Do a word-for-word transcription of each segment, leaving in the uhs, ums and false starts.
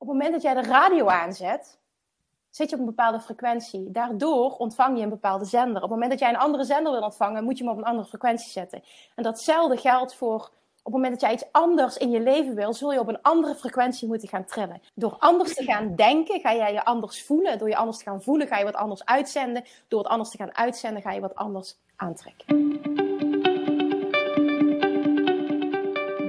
op het moment dat jij de radio aanzet, zit je op een bepaalde frequentie. Daardoor ontvang je een bepaalde zender. Op het moment dat jij een andere zender wil ontvangen, moet je hem op een andere frequentie zetten. En datzelfde geldt voor... Op het moment dat jij iets anders in je leven wil, zul je op een andere frequentie moeten gaan trillen. Door anders te gaan denken, ga jij je anders voelen. Door je anders te gaan voelen, ga je wat anders uitzenden. Door het anders te gaan uitzenden, ga je wat anders aantrekken.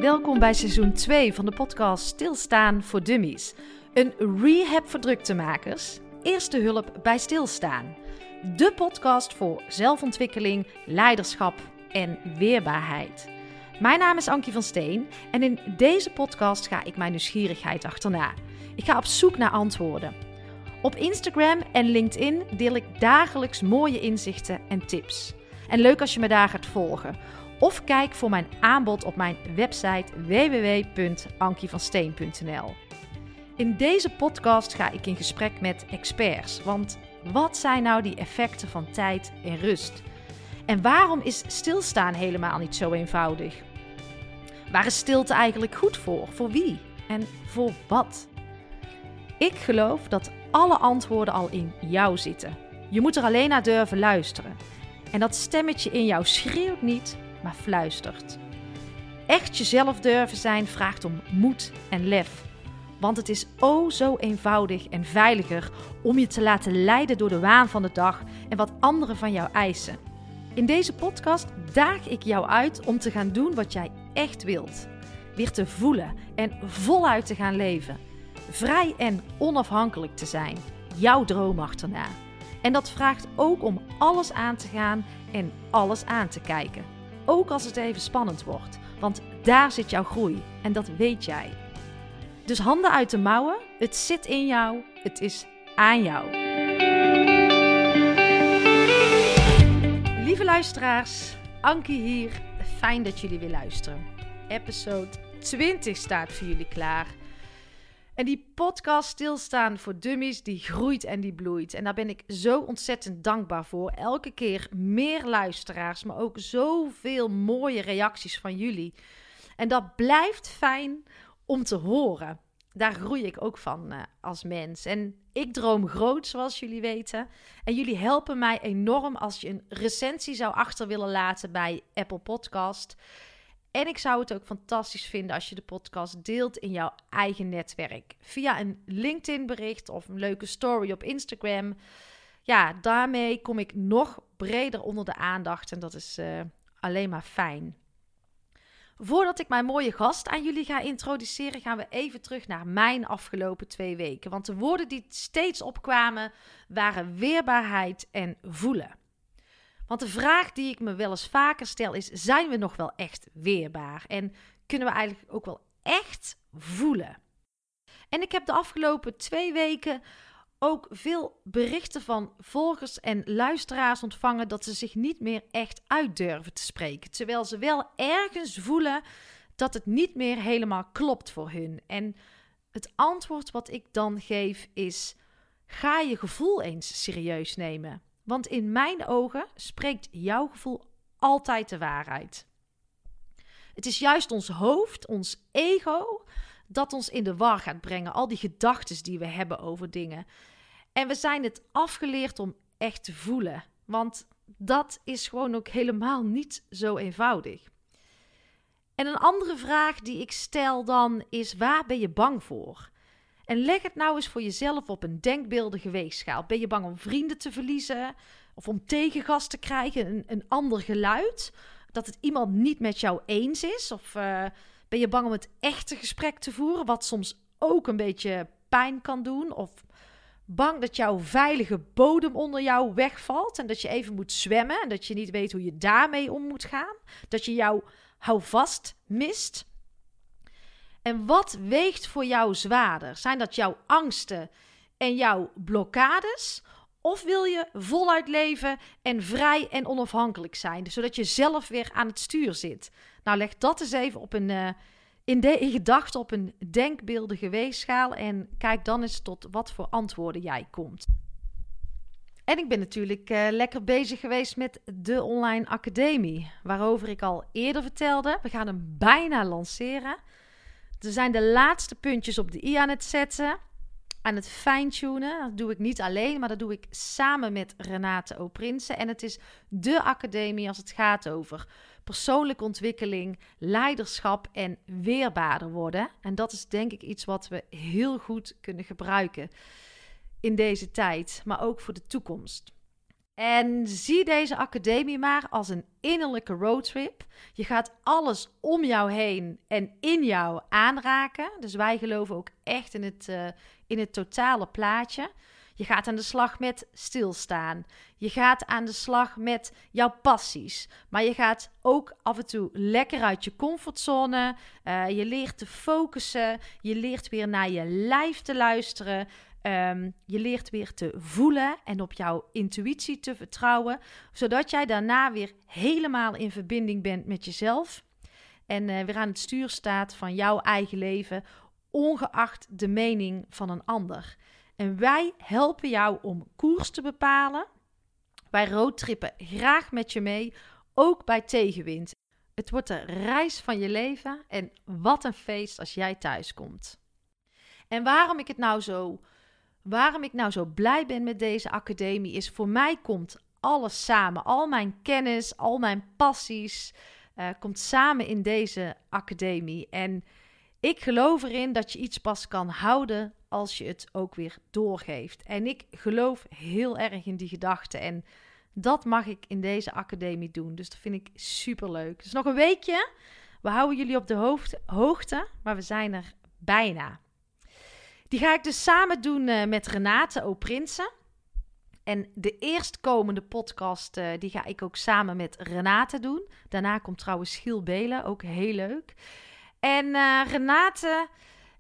Welkom bij seizoen twee van de podcast Stilstaan voor Dummies. Een rehab voor druktemakers. Eerste hulp bij stilstaan. De podcast voor zelfontwikkeling, leiderschap en weerbaarheid. Mijn naam is Ankie van Steen en in deze podcast ga ik mijn nieuwsgierigheid achterna. Ik ga op zoek naar antwoorden. Op Instagram en LinkedIn deel ik dagelijks mooie inzichten en tips. En leuk als je me daar gaat volgen. Of kijk voor mijn aanbod op mijn website w w w punt ankie van steen punt n l. In deze podcast ga ik in gesprek met experts. Want wat zijn nou die effecten van tijd en rust? En waarom is stilstaan helemaal niet zo eenvoudig? Waar is stilte eigenlijk goed voor? Voor wie? En voor wat? Ik geloof dat alle antwoorden al in jou zitten. Je moet er alleen naar durven luisteren. En dat stemmetje in jou schreeuwt niet, maar fluistert. Echt jezelf durven zijn vraagt om moed en lef. Want het is o zo eenvoudig en veiliger om je te laten leiden door de waan van de dag en wat anderen van jou eisen. In deze podcast daag ik jou uit om te gaan doen wat jij echt wilt. Weer te voelen en voluit te gaan leven. Vrij en onafhankelijk te zijn. Jouw droom achterna. En dat vraagt ook om alles aan te gaan en alles aan te kijken. Ook als het even spannend wordt. Want daar zit jouw groei en dat weet jij. Dus handen uit de mouwen. Het zit in jou. Het is aan jou. Lieve luisteraars, Ankie hier. Fijn dat jullie weer luisteren. Episode twintig staat voor jullie klaar. En die podcast Stilstaan voor Dummies, die groeit en die bloeit. En daar ben ik zo ontzettend dankbaar voor. Elke keer meer luisteraars, maar ook zoveel mooie reacties van jullie. En dat blijft fijn om te horen. Daar groei ik ook van uh, als mens. En ik droom groot, zoals jullie weten. En jullie helpen mij enorm als je een recensie zou achter willen laten bij Apple Podcast. En ik zou het ook fantastisch vinden als je de podcast deelt in jouw eigen netwerk. Via een LinkedIn bericht of een leuke story op Instagram. Ja, daarmee kom ik nog breder onder de aandacht. En dat is uh, alleen maar fijn. Voordat ik mijn mooie gast aan jullie ga introduceren, gaan we even terug naar mijn afgelopen twee weken. Want de woorden die steeds opkwamen waren weerbaarheid en voelen. Want de vraag die ik me wel eens vaker stel is, zijn we nog wel echt weerbaar? En kunnen we eigenlijk ook wel echt voelen? En ik heb de afgelopen twee weken ook veel berichten van volgers en luisteraars ontvangen dat ze zich niet meer echt uit durven te spreken. Terwijl ze wel ergens voelen dat het niet meer helemaal klopt voor hun. En het antwoord wat ik dan geef is, ga je gevoel eens serieus nemen. Want in mijn ogen spreekt jouw gevoel altijd de waarheid. Het is juist ons hoofd, ons ego, dat ons in de war gaat brengen. Al die gedachten die we hebben over dingen. En we zijn het afgeleerd om echt te voelen. Want dat is gewoon ook helemaal niet zo eenvoudig. En een andere vraag die ik stel dan is, waar ben je bang voor? En leg het nou eens voor jezelf op een denkbeeldige weegschaal. Ben je bang om vrienden te verliezen? Of om tegengas te krijgen? Een, een ander geluid? Dat het iemand niet met jou eens is? Of... Uh, Ben je bang om het echte gesprek te voeren, wat soms ook een beetje pijn kan doen? Of bang dat jouw veilige bodem onder jou wegvalt en dat je even moet zwemmen en dat je niet weet hoe je daarmee om moet gaan? Dat je jouw houvast mist? En wat weegt voor jou zwaarder? Zijn dat jouw angsten en jouw blokkades? Of wil je voluit leven en vrij en onafhankelijk zijn, zodat je zelf weer aan het stuur zit? Nou, leg dat eens even op een, uh, in, de, in gedachten op een denkbeeldige weegschaal en kijk dan eens tot wat voor antwoorden jij komt. En ik ben natuurlijk uh, lekker bezig geweest met de online academie, waarover ik al eerder vertelde. We gaan hem bijna lanceren. Ze zijn de laatste puntjes op de i aan het zetten, aan het fine-tunen. Dat doe ik niet alleen, maar dat doe ik samen met Renate Oprinsen. En het is de academie als het gaat over persoonlijke ontwikkeling, leiderschap en weerbaarder worden. En dat is denk ik iets wat we heel goed kunnen gebruiken in deze tijd, maar ook voor de toekomst. En zie deze academie maar als een innerlijke roadtrip. Je gaat alles om jou heen en in jou aanraken. Dus wij geloven ook echt in het, uh, in het totale plaatje. Je gaat aan de slag met stilstaan. Je gaat aan de slag met jouw passies. Maar je gaat ook af en toe lekker uit je comfortzone. Uh, je leert te focussen. Je leert weer naar je lijf te luisteren. Um, je leert weer te voelen en op jouw intuïtie te vertrouwen, zodat jij daarna weer helemaal in verbinding bent met jezelf en uh, weer aan het stuur staat van jouw eigen leven, ongeacht de mening van een ander. En wij helpen jou om koers te bepalen. Wij roadtrippen graag met je mee, ook bij tegenwind. Het wordt de reis van je leven en wat een feest als jij thuiskomt. En waarom ik het nou zo... Waarom ik nou zo blij ben met deze academie is, voor mij komt alles samen. Al mijn kennis, al mijn passies uh, komt samen in deze academie. En ik geloof erin dat je iets pas kan houden als je het ook weer doorgeeft. En ik geloof heel erg in die gedachte. En dat mag ik in deze academie doen. Dus dat vind ik superleuk. Dus nog een weekje. We houden jullie op de hoofd, hoogte, maar we zijn er bijna. Die ga ik dus samen doen uh, met Renate Oprinsen. En de eerstkomende podcast, uh, die ga ik ook samen met Renate doen. Daarna komt trouwens Chiel Beelen, ook heel leuk. En uh, Renate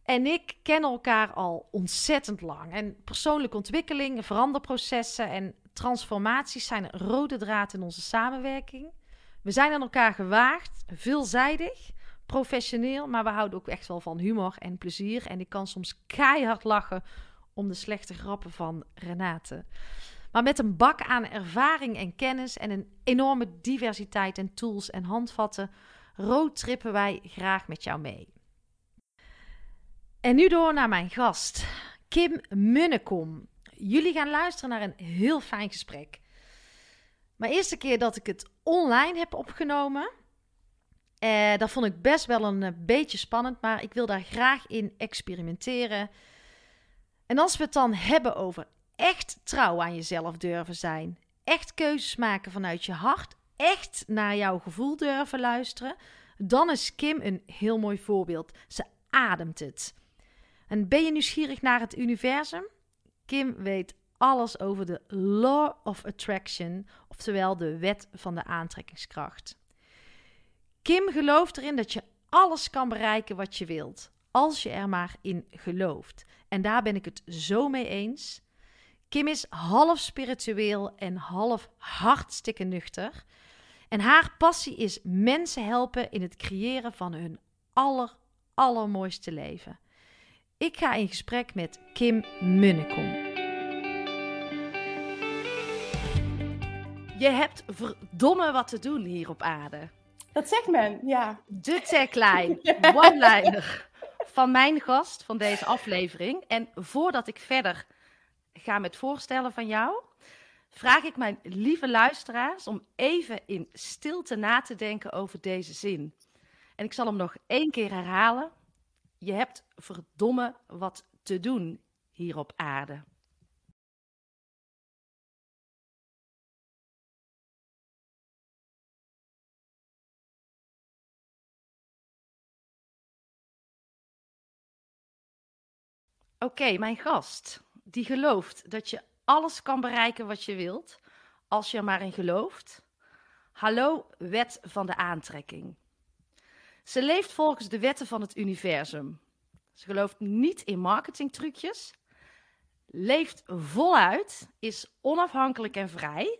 en ik kennen elkaar al ontzettend lang. En persoonlijke ontwikkeling, veranderprocessen en transformaties zijn een rode draad in onze samenwerking. We zijn aan elkaar gewaagd, veelzijdig, professioneel, maar we houden ook echt wel van humor en plezier. En ik kan soms keihard lachen om de slechte grappen van Renate. Maar met een bak aan ervaring en kennis en een enorme diversiteit en tools en handvatten, roadtrippen wij graag met jou mee. En nu door naar mijn gast, Kim Munnecom. Jullie gaan luisteren naar een heel fijn gesprek. Maar eerste keer dat ik het online heb opgenomen. Uh, dat vond ik best wel een uh, beetje spannend, maar ik wil daar graag in experimenteren. En als we het dan hebben over echt trouw aan jezelf durven zijn, echt keuzes maken vanuit je hart, echt naar jouw gevoel durven luisteren, dan is Kim een heel mooi voorbeeld. Ze ademt het. En ben je nieuwsgierig naar het universum? Kim weet alles over de Law of Attraction, oftewel de wet van de aantrekkingskracht. Kim gelooft erin dat je alles kan bereiken wat je wilt, als je er maar in gelooft. En daar ben ik het zo mee eens. Kim is half spiritueel en half hartstikke nuchter. En haar passie is mensen helpen in het creëren van hun aller, allermooiste leven. Ik ga in gesprek met Kim Munnecom. Je hebt verdomme wat te doen hier op aarde. Dat zegt men, ja. De tagline, ja. One-liner van mijn gast van deze aflevering. En voordat ik verder ga met voorstellen van jou, vraag ik mijn lieve luisteraars om even in stilte na te denken over deze zin. En ik zal hem nog één keer herhalen. Je hebt verdomme wat te doen hier op aarde. Oké, okay, mijn gast, die gelooft dat je alles kan bereiken wat je wilt, als je er maar in gelooft. Hallo, wet van de aantrekking. Ze leeft volgens de wetten van het universum. Ze gelooft niet in marketingtrucjes, leeft voluit, is onafhankelijk en vrij,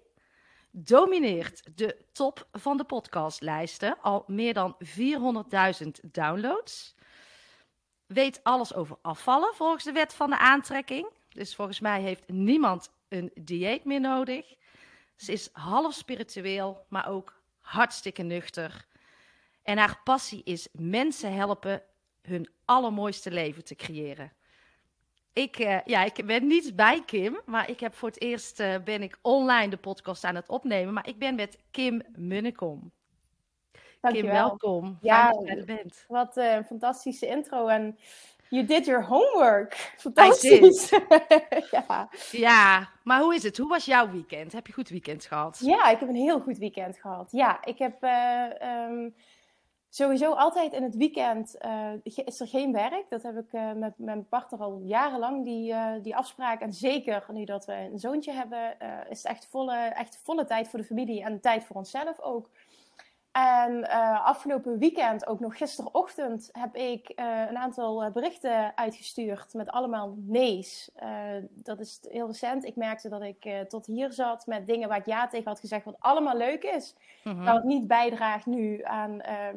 domineert de top van de podcastlijsten, al meer dan vierhonderdduizend downloads. Weet alles over afvallen volgens de wet van de aantrekking. Dus volgens mij heeft niemand een dieet meer nodig. Ze is half spiritueel, maar ook hartstikke nuchter. En haar passie is mensen helpen hun allermooiste leven te creëren. Ik, uh, ja, ik ben niet bij Kim, maar ik heb voor het eerst uh, ben ik online de podcast aan het opnemen. Maar ik ben met Kim Munnecom. Dankjewel. Kim, welkom. Ja, dat je er bent. Wat een uh, fantastische intro en you did your homework. Fantastisch. ja. ja, maar hoe is het? Hoe was jouw weekend? Heb je een goed weekend gehad? Ja, ik heb een heel goed weekend gehad. Ja, ik heb... Uh, um... Sowieso altijd in het weekend uh, is er geen werk. Dat heb ik uh, met mijn partner al jarenlang, die, uh, die afspraak. En zeker nu dat we een zoontje hebben, uh, is het echt volle, echt volle tijd voor de familie en tijd voor onszelf ook. En uh, afgelopen weekend, ook nog gisterochtend, heb ik uh, een aantal berichten uitgestuurd met allemaal nee's. Uh, dat is heel recent. Ik merkte dat ik uh, tot hier zat met dingen waar ik ja tegen had gezegd, wat allemaal leuk is. Mm-hmm. Maar wat niet bijdraagt nu aan... Uh,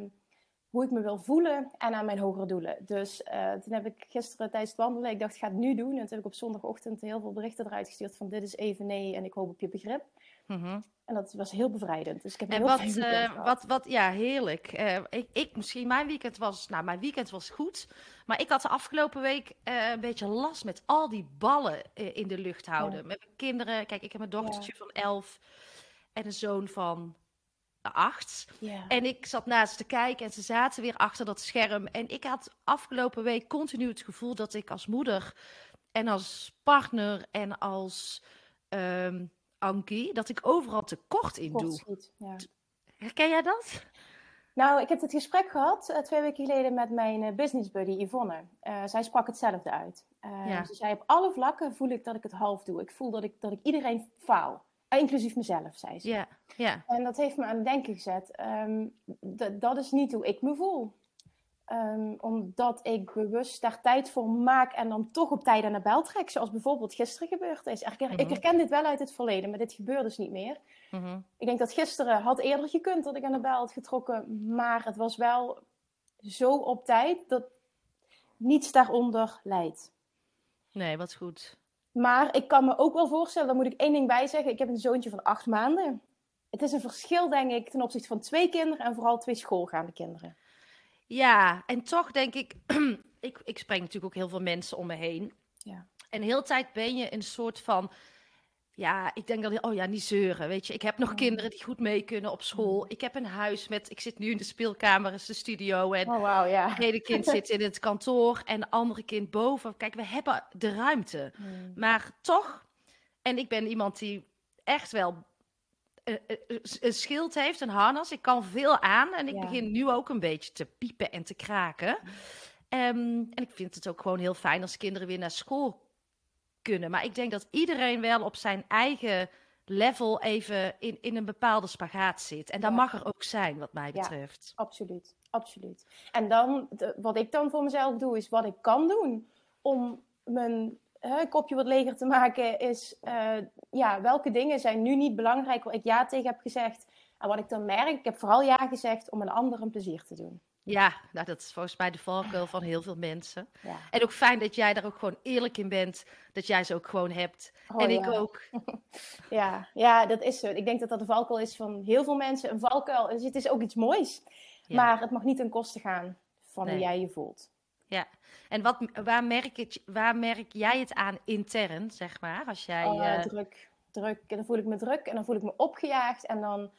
hoe ik me wil voelen en aan mijn hogere doelen. Dus uh, toen heb ik gisteren tijdens het wandelen, ik dacht, ik ga het nu doen. En toen heb ik op zondagochtend heel veel berichten eruit gestuurd van dit is even nee en ik hoop op je begrip. Mm-hmm. En dat was heel bevrijdend. Dus ik heb en heel wat, uh, wat, wat, ja, heerlijk. Uh, ik, ik misschien, mijn weekend was, nou, mijn weekend was goed. Maar ik had de afgelopen week uh, een beetje last met al die ballen uh, in de lucht houden. Ja. Met mijn kinderen. Kijk, ik heb een dochtertje ja. van elf en een zoon van... acht. Yeah. En ik zat naast te kijken en ze zaten weer achter dat scherm. En ik had afgelopen week continu het gevoel dat ik als moeder en als partner en als um, Ankie, dat ik overal tekort in doe. Ja. Herken jij dat? Nou, ik heb dit gesprek gehad uh, twee weken geleden met mijn uh, business buddy Yvonne. Uh, zij sprak hetzelfde uit. Uh, ja. Ze zei, op alle vlakken voel ik dat ik het half doe. Ik voel dat ik, dat ik iedereen faal. Inclusief mezelf, zei ze. Yeah, yeah. En dat heeft me aan het denken gezet. Um, d- dat is niet hoe ik me voel. Um, omdat ik bewust daar tijd voor maak en dan toch op tijd aan de bel trek. Zoals bijvoorbeeld gisteren gebeurd is. Ik herken mm-hmm. dit wel uit het verleden, maar dit gebeurt dus niet meer. Mm-hmm. Ik denk dat gisteren had eerder gekund dat ik aan de bel had getrokken. Maar het was wel zo op tijd dat niets daaronder leidt. Nee, wat goed. Maar ik kan me ook wel voorstellen, daar moet ik één ding bij zeggen. Ik heb een zoontje van acht maanden. Het is een verschil, denk ik, ten opzichte van twee kinderen en vooral twee schoolgaande kinderen. Ja, en toch denk ik, ik, ik spreek natuurlijk ook heel veel mensen om me heen. Ja. En de hele tijd ben je een soort van, ja, ik denk dat, oh ja, niet zeuren, weet je. Ik heb nog oh. kinderen die goed mee kunnen op school. Ik heb een huis met, ik zit nu in de speelkamer, is de studio. En oh, wow, ja. het ene kind zit in het kantoor en het andere kind boven. Kijk, we hebben de ruimte. Mm. Maar toch, en ik ben iemand die echt wel uh, uh, een schild heeft, een harnas. Ik kan veel aan en ik yeah. begin nu ook een beetje te piepen en te kraken. Mm. Um, en ik vind het ook gewoon heel fijn als kinderen weer naar school komen. Kunnen. Maar ik denk dat iedereen wel op zijn eigen level even in, in een bepaalde spagaat zit. En dat ja. mag er ook zijn, wat mij betreft. Ja, absoluut, absoluut. En dan, de, wat ik dan voor mezelf doe, is wat ik kan doen om mijn hè, kopje wat leger te maken, is uh, ja, welke dingen zijn nu niet belangrijk, waar ik ja tegen heb gezegd. En wat ik dan merk, ik heb vooral ja gezegd om een ander een plezier te doen. Ja, nou, dat is volgens mij de valkuil van heel veel mensen. Ja. En ook fijn dat jij daar ook gewoon eerlijk in bent. Dat jij ze ook gewoon hebt. Oh, en ik ja. ook. ja, ja, dat is zo. Ik denk dat dat de valkuil is van heel veel mensen. Een valkuil, dus het is ook iets moois. Ja. Maar het mag niet ten koste gaan van nee. hoe jij je voelt. Ja, en wat, waar, merk het, waar merk jij het aan intern, zeg maar? Als jij, oh, uh... druk, druk. En dan voel ik me druk en dan voel ik me opgejaagd en dan...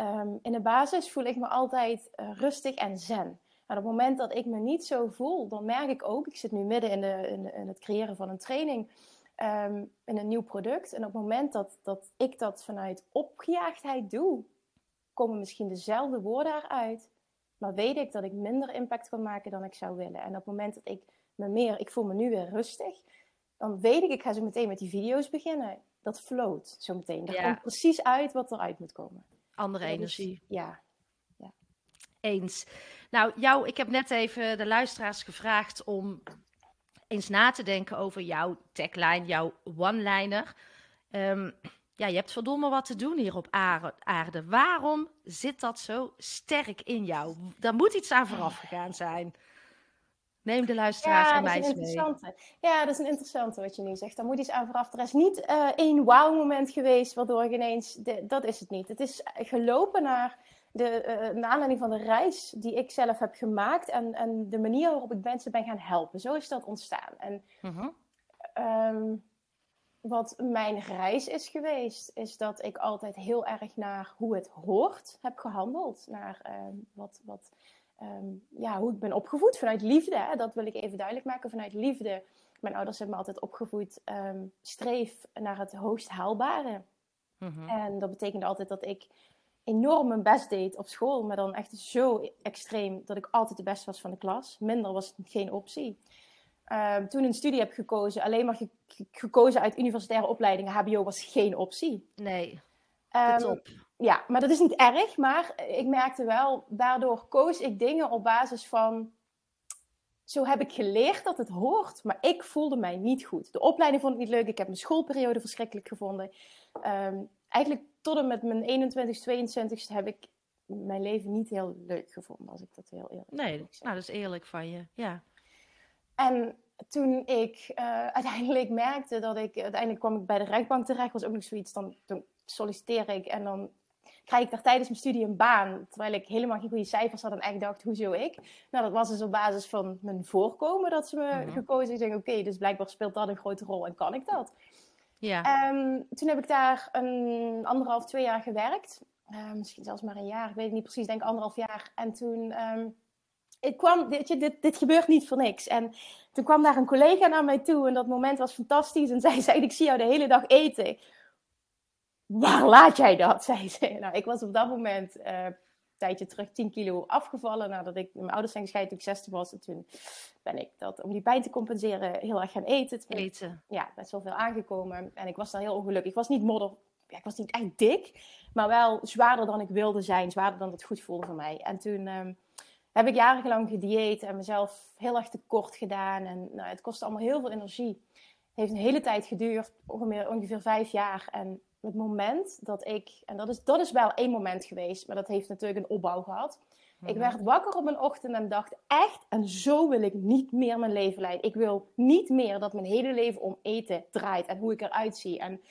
Um, in de basis voel ik me altijd uh, rustig en zen. En op het moment dat ik me niet zo voel, dan merk ik ook... Ik zit nu midden in, de, in, in het creëren van een training, um, in een nieuw product. En op het moment dat, dat ik dat vanuit opgejaagdheid doe... komen misschien dezelfde woorden eruit. Maar weet ik dat ik minder impact kan maken dan ik zou willen. En op het moment dat ik me meer... Ik voel me nu weer rustig. Dan weet ik, ik ga zo meteen met die video's beginnen. Dat float zo meteen. Dat ja. komt precies uit wat eruit moet komen. Andere energie. Ja. ja. Eens. Nou, jou, ik heb net even de luisteraars gevraagd om eens na te denken over jouw tagline, jouw one-liner. Um, ja, je hebt verdomme wat te doen hier op aarde. Waarom zit dat zo sterk in jou? Daar moet iets aan vooraf gegaan zijn. Neem de luisteraars ja, en mij mee. Ja, dat is een interessante wat je nu zegt. Daar moet iets aan vooraf. Er is niet uh, één wauw moment geweest waardoor ik ineens... De, dat is het niet. Het is gelopen naar... de, uh, naar aanleiding van de reis die ik zelf heb gemaakt en, en de manier waarop ik mensen ben gaan helpen. Zo is dat ontstaan. En mm-hmm. um, wat mijn reis is geweest, is dat ik altijd heel erg naar hoe het hoort heb gehandeld. Naar uh, wat, wat, um, ja, hoe ik ben opgevoed vanuit liefde. Hè? Dat wil ik even duidelijk maken, vanuit liefde. Mijn ouders hebben me altijd opgevoed, um, streef naar het hoogst haalbare. Mm-hmm. En dat betekende altijd dat ik enorm mijn best deed op school, maar dan echt zo extreem dat ik altijd de beste was van de klas. Minder was geen optie. Uh, toen een studie heb gekozen, alleen maar ge- ge- gekozen uit universitaire opleidingen. H B O was geen optie. Nee, um, top. Ja, maar dat is niet erg. Maar ik merkte wel, daardoor koos ik dingen op basis van... Zo heb ik geleerd dat het hoort, maar ik voelde mij niet goed. De opleiding vond ik niet leuk. Ik heb mijn schoolperiode verschrikkelijk gevonden. Um, eigenlijk tot en met mijn eenentwintigste, tweeëntwintigste heb ik mijn leven niet heel leuk gevonden. Als ik dat heel eerlijk zeg. Nee, nou, dat is eerlijk van je, ja. En toen ik uh, uiteindelijk merkte dat ik... Uiteindelijk kwam ik bij de rechtbank terecht. Was ook nog zoiets. Dan, dan solliciteer ik en dan krijg ik daar tijdens mijn studie een baan. Terwijl ik helemaal geen goede cijfers had en echt dacht, hoezo ik? Nou, dat was dus op basis van mijn voorkomen dat ze me mm-hmm. gekozen. Ik denk, oké, okay, dus blijkbaar speelt dat een grote rol en kan ik dat? Ja. Um, toen heb ik daar een anderhalf, twee jaar gewerkt. Uh, misschien zelfs maar een jaar. Ik weet het niet precies. Ik denk anderhalf jaar. En toen... Um, Ik kwam, dit, dit, dit gebeurt niet voor niks. En toen kwam daar een collega naar mij toe en dat moment was fantastisch. En zij zei, ik zie jou de hele dag eten. Waar laat jij dat? Zei ze. Nou, ik was op dat moment uh, een tijdje terug tien kilo afgevallen. Nadat ik mijn ouders zijn gescheiden toen ik zestien was. En toen ben ik dat, om die pijn te compenseren, heel erg gaan eten. Toen eten. Ik, ja, best wel veel aangekomen. En ik was daar heel ongelukkig. Ik was niet modder. Ja, ik was niet echt dik. Maar wel zwaarder dan ik wilde zijn. Zwaarder dan het goed voelde voor mij. En toen... Um, heb ik jarenlang gedieet en mezelf heel erg tekort gedaan. En nou, het kostte allemaal heel veel energie. Het heeft een hele tijd geduurd, ongeveer, ongeveer vijf jaar. En het moment dat ik... En dat is, dat is wel één moment geweest, maar dat heeft natuurlijk een opbouw gehad. Mm-hmm. Ik werd wakker op een ochtend en dacht echt... En zo wil ik niet meer mijn leven leiden. Ik wil niet meer dat mijn hele leven om eten draait en hoe ik eruit zie. En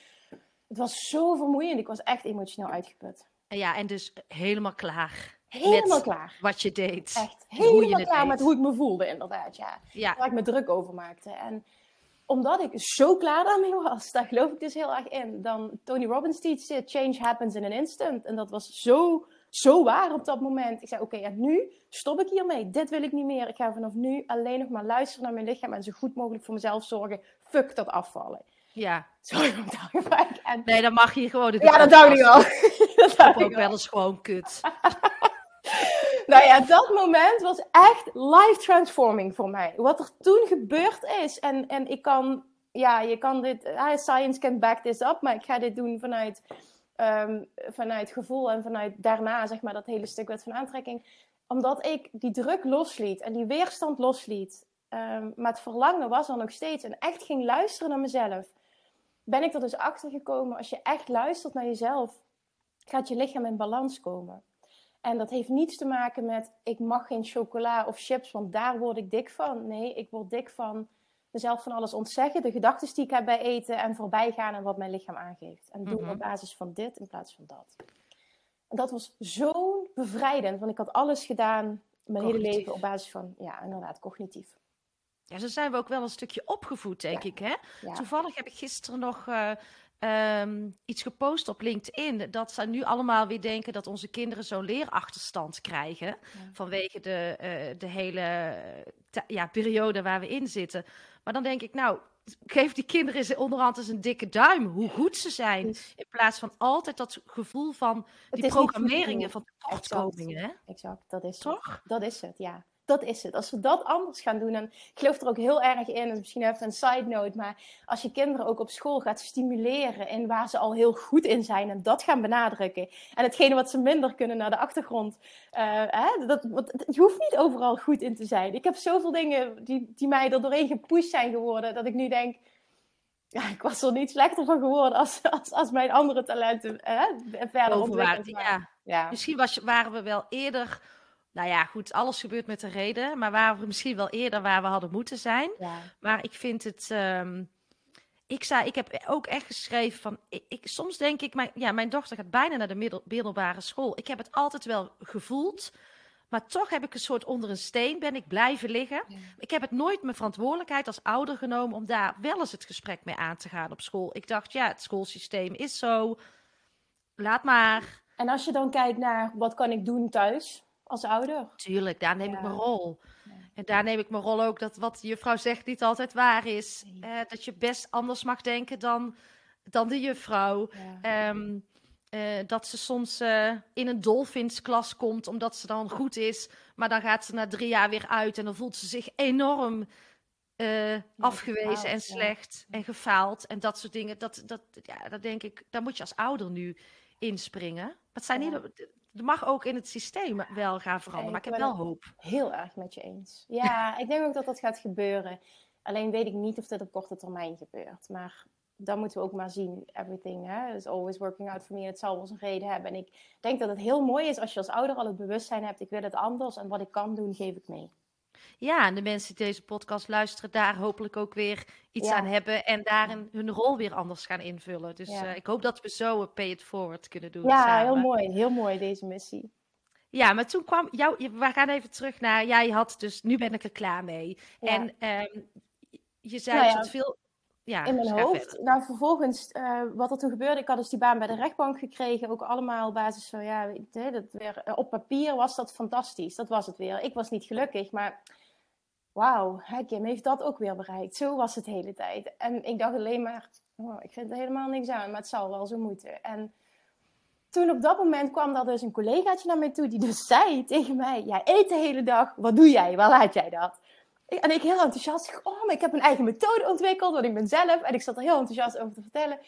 het was zo vermoeiend. Ik was echt emotioneel uitgeput. Ja, en dus helemaal klaar. Helemaal met klaar. Wat je deed. Echt helemaal klaar met hoe ik me voelde, inderdaad. Ja. Ja. Waar ik me druk over maakte. En omdat ik zo klaar daarmee was, daar geloof ik dus heel erg in. Dan Tony Robbins teach, change happens in an instant. En dat was zo, zo waar op dat moment. Ik zei, oké, okay, en nu stop ik hiermee. Dit wil ik niet meer. Ik ga vanaf nu alleen nog maar luisteren naar mijn lichaam en zo goed mogelijk voor mezelf zorgen. Fuck dat afvallen. Ja. Sorry, dat en... Nee, dan mag je gewoon... Ja, dat dacht ik wel. Dat dacht ik ook wel eens gewoon kut. Nou ja, dat moment was echt life-transforming voor mij. Wat er toen gebeurd is. En, en ik kan, ja, je kan dit... Uh, science can back this up. Maar ik ga dit doen vanuit, um, vanuit gevoel. En vanuit daarna, zeg maar, dat hele stuk wet van aantrekking. Omdat ik die druk losliet. En die weerstand losliet. Um, maar het verlangen was er nog steeds. En echt ging luisteren naar mezelf. Ben ik er dus achter gekomen. Als je echt luistert naar jezelf, gaat je lichaam in balans komen. En dat heeft niets te maken met, ik mag geen chocola of chips, want daar word ik dik van. Nee, ik word dik van mezelf van alles ontzeggen. De gedachten die ik heb bij eten en voorbij gaan en wat mijn lichaam aangeeft. En mm-hmm. doen op basis van dit in plaats van dat. En dat was zo bevrijdend, want ik had alles gedaan, mijn cognitief. Hele leven op basis van, ja, inderdaad, cognitief. Ja, zo zijn we ook wel een stukje opgevoed, denk ja. ik, hè? Ja. Toevallig heb ik gisteren nog... Uh... Um, iets gepost op LinkedIn, dat ze nu allemaal weer denken dat onze kinderen zo'n leerachterstand krijgen ja. vanwege de, uh, de hele ta- ja, periode waar we in zitten. Maar dan denk ik, nou, geef die kinderen onderhand eens een dikke duim hoe goed ze zijn, in plaats van altijd dat gevoel van die programmeringen van tekortkomingen. Exact. exact, dat is Toch? het. Dat is het, ja. Dat is het. Als we dat anders gaan doen, en ik geloof er ook heel erg in, en misschien even een side note, maar als je kinderen ook op school gaat stimuleren in waar ze al heel goed in zijn en dat gaan benadrukken. En hetgene wat ze minder kunnen naar de achtergrond. Uh, hè, dat, wat, je hoeft niet overal goed in te zijn. Ik heb zoveel dingen die, die mij er doorheen gepusht zijn geworden, dat ik nu denk, ja, ik was er niet slechter van geworden als, als, als mijn andere talenten hè, verder ontwikkeld ja. ja. Misschien was, waren we wel eerder... Nou ja, goed, alles gebeurt met een reden. Maar waar we misschien wel eerder waar we hadden moeten zijn. Ja. Maar ik vind het... Um, Ik, zei, ik heb ook echt geschreven van... Ik, ik, soms denk ik, mijn, ja, mijn dochter gaat bijna naar de middel, middelbare school. Ik heb het altijd wel gevoeld. Maar toch heb ik een soort onder een steen ben ik blijven liggen. Ja. Ik heb het nooit mijn verantwoordelijkheid als ouder genomen... om daar wel eens het gesprek mee aan te gaan op school. Ik dacht, ja, het schoolsysteem is zo. Laat maar. En als je dan kijkt naar wat kan ik doen thuis als ouder? Tuurlijk, daar neem ja. ik mijn rol. Ja. En daar neem ik mijn rol ook dat wat de juffrouw zegt niet altijd waar is. Nee. Uh, dat je best anders mag denken dan, dan de juffrouw. Ja. Um, uh, dat ze soms uh, in een dolfinsklas komt omdat ze dan goed is. Maar dan gaat ze na drie jaar weer uit en dan voelt ze zich enorm uh, ja, afgewezen gefaald, en slecht ja. en gefaald. En dat soort dingen, dat, dat, ja, dat denk ik, daar moet je als ouder nu inspringen. Maar het zijn ja. niet... Het mag ook in het systeem wel gaan veranderen, maar ik heb wel hoop. Heel erg met je eens. Ja, ik denk ook dat dat gaat gebeuren. Alleen weet ik niet of dat op korte termijn gebeurt. Maar dan moeten we ook maar zien. Everything hè? is always working out for me. Het zal wel zijn reden hebben. En ik denk dat het heel mooi is als je als ouder al het bewustzijn hebt. Ik wil het anders en wat ik kan doen, geef ik mee. Ja, en de mensen die deze podcast luisteren, daar hopelijk ook weer iets ja. aan hebben. En daarin hun rol weer anders gaan invullen. Dus ja. uh, ik hoop dat we zo een pay it forward kunnen doen. Ja, samen. heel mooi. Heel mooi deze missie. Ja, maar toen kwam jou... We gaan even terug naar... Jij had dus... Nu ben ik er klaar mee. Ja. En um, je zei nou ja, dat veel... Ja, in mijn hoofd. Nou, vervolgens, uh, wat er toen gebeurde, ik had dus die baan bij de rechtbank gekregen. Ook allemaal op basis van, ja, he, dat weer, uh, op papier was dat fantastisch. Dat was het weer. Ik was niet gelukkig, maar wauw, Kim heeft dat ook weer bereikt. Zo was het de hele tijd. En ik dacht alleen maar, oh, ik vind er helemaal niks aan, maar het zal wel zo moeten. En toen op dat moment kwam daar dus een collegaatje naar mij toe, die dus zei tegen mij, jij eet de hele dag, wat doe jij, waar laat jij dat? En ik heel enthousiast, oh, maar ik heb een eigen methode ontwikkeld, want ik ben zelf. En ik zat er heel enthousiast over te vertellen.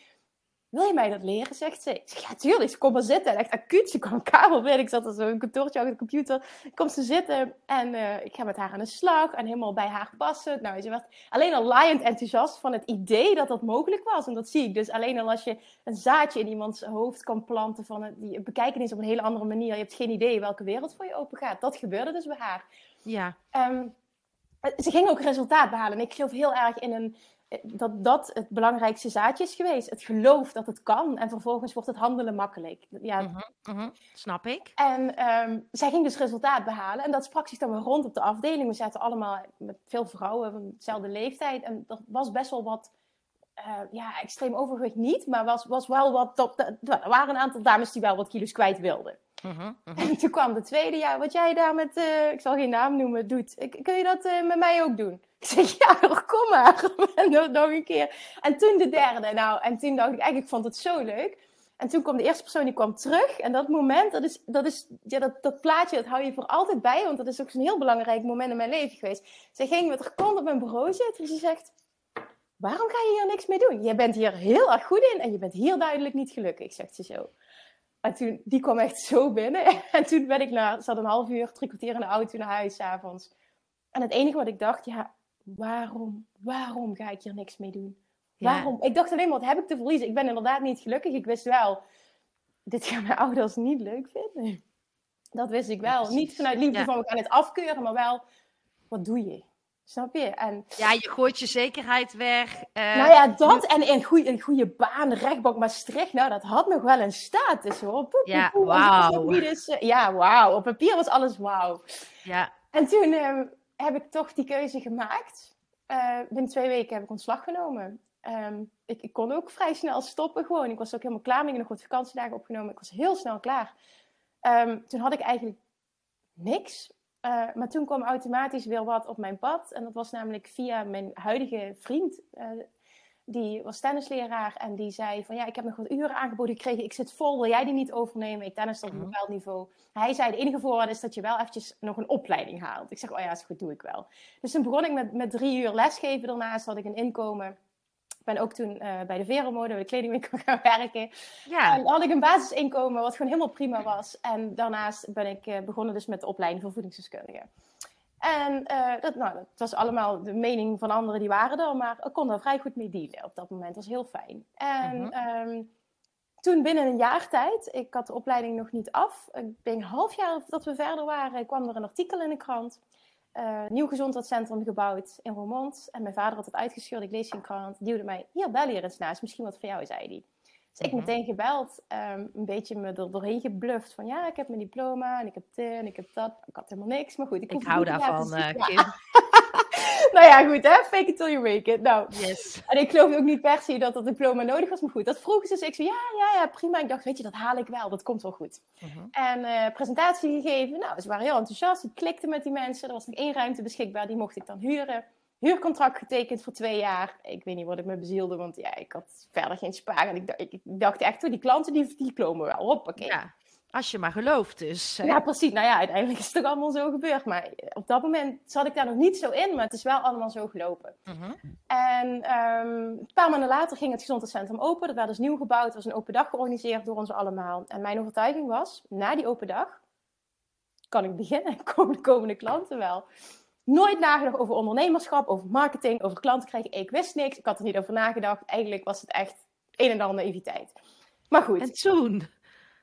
Wil je mij dat leren, zegt ze. Ik zeg, ja, tuurlijk, kom maar zitten. En echt acuut, ze kwam een kabel binnen. Ik zat er zo in een kantoortje achter de computer. Komt ze zitten en uh, ik ga met haar aan de slag en helemaal bij haar passen. Nou, ze werd alleen al laaiend enthousiast van het idee dat dat mogelijk was. En dat zie ik dus alleen al als je een zaadje in iemands hoofd kan planten van het, die bekijken is op een hele andere manier. Je hebt geen idee welke wereld voor je open gaat. Dat gebeurde dus bij haar. Ja. Um, Ze ging ook resultaat behalen. En ik geloof heel erg in een, dat dat het belangrijkste zaadje is geweest. Het geloof dat het kan. En vervolgens wordt het handelen makkelijk. Ja. Mm-hmm, mm-hmm. Snap ik. En um, zij ging dus resultaat behalen. En dat sprak zich dan weer rond op de afdeling. We zaten allemaal met veel vrouwen van dezelfde leeftijd. En dat was best wel wat... Uh, ja, extreem overgewicht niet. Maar was, was wel wat... Top, er waren een aantal dames die wel wat kilo's kwijt wilden. Uh-huh, uh-huh. En toen kwam de tweede, ja, wat jij daar met, uh, ik zal geen naam noemen, doet. Ik, kun je dat uh, met mij ook doen? Ik zeg, ja, kom maar. En nog, nog een keer. En toen de derde. Nou, en toen dacht ik, eigenlijk vond het zo leuk. En toen kwam de eerste persoon, die kwam terug. En dat moment, dat is, dat, is, ja, dat, dat plaatje, dat hou je voor altijd bij. Want dat is ook zo'n heel belangrijk moment in mijn leven geweest. Zij ging met haar kont op mijn bureau zitten. En ze zegt, waarom ga je hier niks mee doen? Je bent hier heel erg goed in en je bent hier duidelijk niet gelukkig, zegt ze zo. En toen, die kwam echt zo binnen. En toen ben ik naar, zat een half uur, drie kwartier in de auto naar huis, 's avonds. En het enige wat ik dacht, ja, waarom, waarom ga ik hier niks mee doen? Ja. Waarom? Ik dacht alleen maar, wat heb ik te verliezen? Ik ben inderdaad niet gelukkig. Ik wist wel, dit gaan mijn ouders niet leuk vinden. Dat wist ik wel. Ja, niet vanuit liefde ja. van, we gaan het afkeuren, maar wel, wat doe je? Snap je? En, ja, je gooit je zekerheid weg. Uh, nou ja, dat en een goede, een goede baan, rechtbank Maastricht. Nou, dat had nog wel een status hoor. Poep, ja, poep, wauw. Dus, uh, ja, wauw. Op papier was alles wauw. Ja. En toen uh, heb ik toch die keuze gemaakt. Uh, binnen twee weken heb ik ontslag genomen. Um, ik, ik kon ook vrij snel stoppen gewoon. Ik was ook helemaal klaar. Ik heb nog wat vakantiedagen opgenomen. Ik was heel snel klaar. Um, toen had ik eigenlijk niks. Uh, maar toen kwam automatisch weer wat op mijn pad. En dat was namelijk via mijn huidige vriend. Uh, die was tennisleraar. En die zei van ja, ik heb nog wat uren aangeboden gekregen. Ik zit vol, wil jij die niet overnemen? Ik tennis op een bepaald niveau. Hij zei, de enige voorwaarde is dat je wel eventjes nog een opleiding haalt. Ik zeg, oh ja, is goed, doe ik wel. Dus toen begon ik met, met drie uur lesgeven. Daarnaast had ik een inkomen. Ik ben ook toen uh, bij de Veromode, bij de kledingwinkel gaan werken. Ja. En had ik een basisinkomen wat gewoon helemaal prima was. En daarnaast ben ik uh, begonnen dus met de opleiding voor voedingsdeskundige. En uh, dat, nou, dat was allemaal de mening van anderen die waren er. Maar ik kon daar vrij goed mee dealen op dat moment. Dat was heel fijn. En uh-huh. um, toen binnen een jaar tijd, ik had de opleiding nog niet af. Ik denk een half jaar dat we verder waren, kwam er een artikel in de krant. Uh, nieuw gezondheidscentrum gebouwd in Roermond. En mijn vader had het uitgescheurd. Ik lees een krant. Duwde mij, hier bel hier eens naast. Misschien wat voor jou, zei hij. Dus ik meteen gebeld. Um, een beetje me er doorheen gebluft. Van ja, ik heb mijn diploma. En ik heb dit en ik heb dat. Ik had helemaal niks. Maar goed. Ik, ik hou daarvan, uh, Kim. Ja. Nou ja, goed hè. Fake it till you make it. Nou. Yes. En ik geloof ook niet per se dat dat diploma nodig was. Maar goed, dat vroeg ze. Dus ik zei, ja, ja, ja, prima. Ik dacht, weet je, dat haal ik wel. Dat komt wel goed. Uh-huh. En uh, presentatie gegeven. Nou, ze waren heel enthousiast. Ik klikte met die mensen. Er was nog één ruimte beschikbaar. Die mocht ik dan huren. Huurcontract getekend voor twee jaar. Ik weet niet wat ik me bezielde. Want ja, ik had verder geen spaar. En ik dacht, ik dacht echt, die klanten die, die komen wel. Hoppakee. Ja. Als je maar gelooft dus. Hè? Ja, precies. Nou ja, uiteindelijk is het toch allemaal zo gebeurd. Maar op dat moment zat ik daar nog niet zo in. Maar het is wel allemaal zo gelopen. Uh-huh. En um, een paar maanden later ging het gezondheidscentrum open. Dat werd dus nieuw gebouwd. Er was een open dag georganiseerd door ons allemaal. En mijn overtuiging was, na die open dag kan ik beginnen. Komen de komende klanten wel. Nooit nagedacht over ondernemerschap, over marketing, over klanten krijgen. Ik wist niks. Ik had er niet over nagedacht. Eigenlijk was het echt een en ander naïviteit. Maar goed. En toen...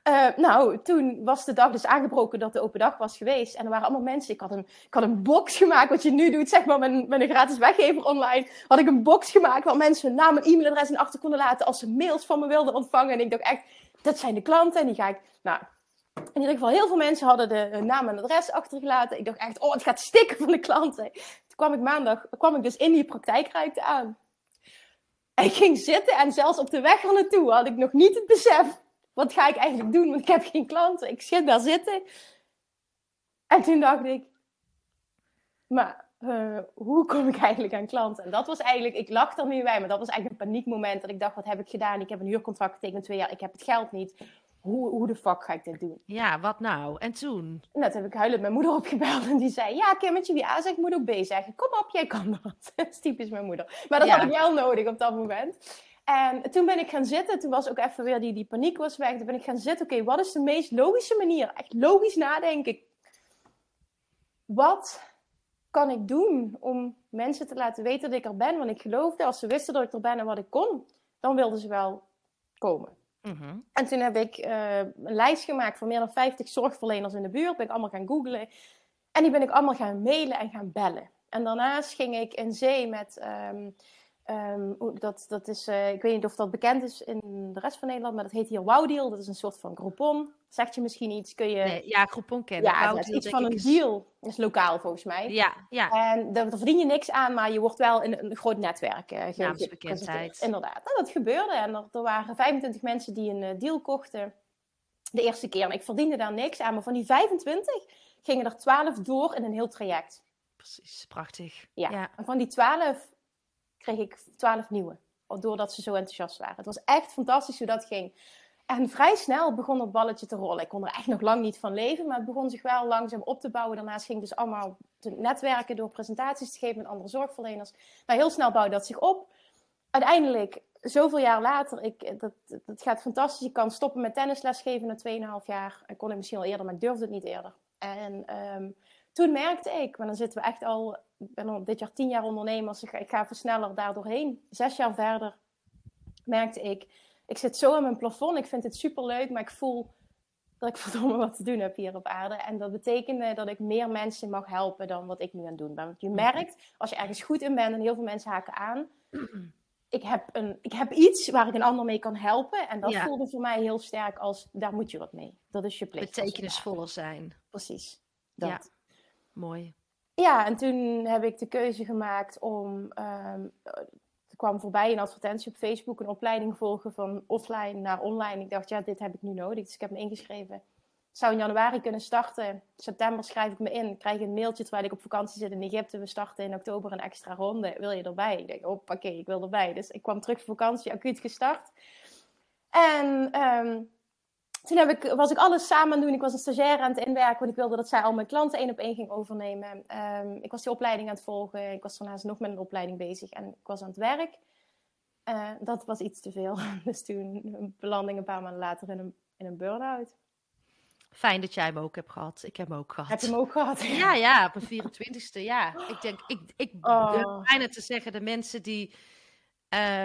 Uh, nou, toen was de dag dus aangebroken dat de open dag was geweest. En er waren allemaal mensen. Ik had een, ik had een box gemaakt, wat je nu doet, zeg maar, met, met een gratis weggever online. Had ik een box gemaakt waar mensen hun naam en e-mailadres in achter konden laten als ze mails van me wilden ontvangen. En ik dacht echt, dat zijn de klanten en die ga ik... Nou, in ieder geval heel veel mensen hadden de hun naam en adres achtergelaten. Ik dacht echt, oh, het gaat stikken van de klanten. Toen kwam ik maandag, kwam ik dus in die praktijkruimte aan. En ik ging zitten en zelfs op de weg er naartoe had ik nog niet het besef. Wat ga ik eigenlijk doen? Want ik heb geen klanten. Ik zit daar zitten. En toen dacht ik... Maar uh, hoe kom ik eigenlijk aan klanten? En dat was eigenlijk... Ik lag er nu bij, maar dat was eigenlijk een paniekmoment. Dat ik dacht, wat heb ik gedaan? Ik heb een huurcontract getekend twee jaar. Ik heb het geld niet. Hoe, hoe de fuck ga ik dit doen? Ja, wat nou? En toen? En dat heb ik huilend mijn moeder opgebeld. En die zei, ja, Kimmetje, wie A zegt, moet ook B zeggen. Kom op, jij kan dat. Dat is typisch mijn moeder. Maar dat ja. had ik wel nodig op dat moment. En toen ben ik gaan zitten. Toen was ook even weer die, die paniek was weg. Toen ben ik gaan zitten. Oké, okay, wat is de meest logische manier? Echt logisch nadenken. Wat kan ik doen om mensen te laten weten dat ik er ben? Want ik geloofde, als ze wisten dat ik er ben en wat ik kon, dan wilden ze wel komen. Mm-hmm. En toen heb ik uh, een lijst gemaakt van meer dan vijftig zorgverleners in de buurt. Ben ik allemaal gaan googlen. En die ben ik allemaal gaan mailen en gaan bellen. En daarnaast ging ik in zee met... Um, Um, dat, dat is, uh, ik weet niet of dat bekend is in de rest van Nederland, maar dat heet hier WowDeal. Dat is een soort van Groupon. Zegt je misschien iets? Kun je... Nee, ja, Groupon kennen. Ja, WowDeal, iets van een is... deal. Dat is lokaal volgens mij. Ja, ja. En daar verdien je niks aan, maar je wordt wel in een groot netwerk. Uh, Naamsbekendheid. Inderdaad. Nou, dat gebeurde. En er, er waren vijfentwintig mensen die een uh, deal kochten de eerste keer. En ik verdiende daar niks aan, maar van die vijfentwintig gingen er twaalf door in een heel traject. Precies, prachtig. Ja, ja. En van die twaalf... kreeg ik twaalf nieuwe, doordat ze zo enthousiast waren. Het was echt fantastisch hoe dat ging. En vrij snel begon het balletje te rollen. Ik kon er echt nog lang niet van leven, maar het begon zich wel langzaam op te bouwen. Daarnaast ging ik dus allemaal te netwerken door presentaties te geven met andere zorgverleners. Nou, heel snel bouwde dat zich op. Uiteindelijk, zoveel jaar later, ik, dat, dat gaat fantastisch. Ik kan stoppen met tennislesgeven na tweeënhalf jaar. Ik kon het misschien al eerder, maar ik durfde het niet eerder. En um, toen merkte ik, maar dan zitten we echt al... Ik ben al dit jaar tien jaar ondernemer, ik, ik ga versneller daar doorheen. Zes jaar verder merkte ik, ik zit zo aan mijn plafond. Ik vind het superleuk, maar ik voel dat ik verdomme wat te doen heb hier op aarde. En dat betekende dat ik meer mensen mag helpen dan wat ik nu aan het doen ben. Want je merkt, als je ergens goed in bent en heel veel mensen haken aan. Ik heb, een, ik heb iets waar ik een ander mee kan helpen. En dat ja. voelde voor mij heel sterk als, daar moet je wat mee. Dat is je plicht. Betekenisvoller zijn. Precies, dat. Ja, mooi. Ja, en toen heb ik de keuze gemaakt om, um, er kwam voorbij een advertentie op Facebook, een opleiding volgen van offline naar online. Ik dacht, ja, dit heb ik nu nodig, dus ik heb me ingeschreven. Ik zou in januari kunnen starten, in september schrijf ik me in, ik krijg een mailtje terwijl ik op vakantie zit in Egypte. We starten in oktober een extra ronde, wil je erbij? Ik denk, hoppakee, ik wil erbij. Dus ik kwam terug van vakantie, acuut gestart. En... Um, Toen heb ik, was ik alles samen aan doen. Ik was een stagiaire aan het inwerken. Want ik wilde dat zij al mijn klanten één op één ging overnemen. Um, ik was die opleiding aan het volgen. Ik was daarnaast nog met een opleiding bezig. En ik was aan het werk. Uh, dat was iets te veel. Dus toen belandde ik een paar maanden later in een, in een burn-out. Fijn dat jij hem ook hebt gehad. Ik heb hem ook gehad. Heb je hem ook gehad? Ja, ja, ja op mijn vierentwintigste. Ja. Ik denk, ik, ik oh. durf bijna te zeggen, de mensen die...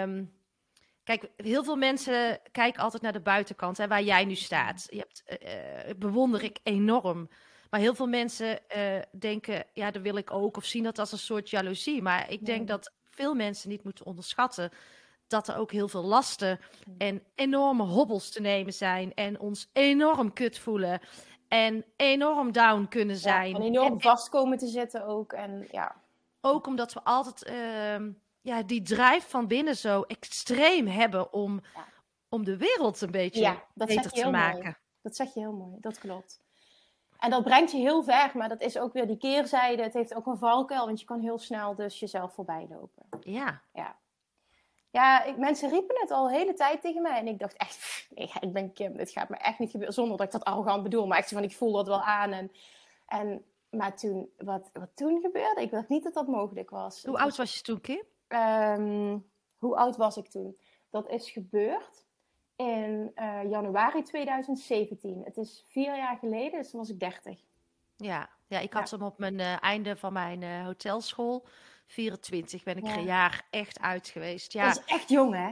Um, Kijk, heel veel mensen kijken altijd naar de buitenkant en waar jij nu staat. Je hebt, uh, bewonder ik enorm. Maar heel veel mensen uh, denken, ja, dat wil ik ook. Of zien dat als een soort jaloezie. Maar ik denk dat veel mensen niet moeten onderschatten dat er ook heel veel lasten en enorme hobbels te nemen zijn. En ons enorm kut voelen. En enorm down kunnen zijn. Ja, en enorm en, vast komen te zitten ook. En, ja. Ook omdat we altijd uh, ja, die drijf van binnen zo extreem hebben om, ja. om de wereld een beetje ja, dat beter te maken. Mooi. Dat zeg je heel mooi, dat klopt. En dat brengt je heel ver, maar dat is ook weer die keerzijde. Het heeft ook een valkuil, want je kan heel snel dus jezelf voorbij lopen. Ja. Ja, ja ik, mensen riepen het al de hele tijd tegen mij. En ik dacht echt, nee, ik ben Kim, dit gaat me echt niet gebeuren. Zonder dat ik dat arrogant bedoel, maar echt van, ik voel dat wel aan. En, en, maar toen, wat, wat toen gebeurde, ik dacht niet dat dat mogelijk was. Hoe oud was je toen, Kim? Um, hoe oud was ik toen? Dat is gebeurd in uh, januari twintig zeventien. Het is vier jaar geleden, dus toen was ik dertig. Ja, ja ik had ja. hem op mijn uh, einde van mijn uh, hotelschool. vierentwintig ben ik ja. er een jaar echt uit geweest. Ja. Dat is echt jong, hè?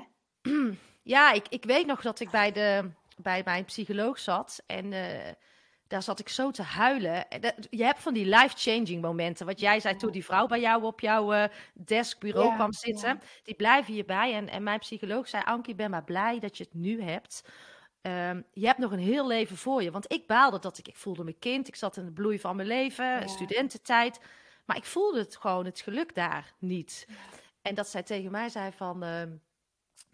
Ja, ik, ik weet nog dat ik bij, de, bij mijn psycholoog zat. En uh, daar zat ik zo te huilen. En dat, je hebt van die life-changing momenten. Wat jij zei toen die vrouw bij jou op jouw uh, deskbureau ja, kwam zitten. Ja. Die blijven hierbij. En, en mijn psycholoog zei, Ankie, ik ben maar blij dat je het nu hebt. Um, je hebt nog een heel leven voor je. Want ik baalde dat ik, ik voelde mijn kind. Ik zat in de bloei van mijn leven. Ja. Studententijd. Maar ik voelde het gewoon, het geluk daar niet. Ja. En dat zij tegen mij zei van, Uh,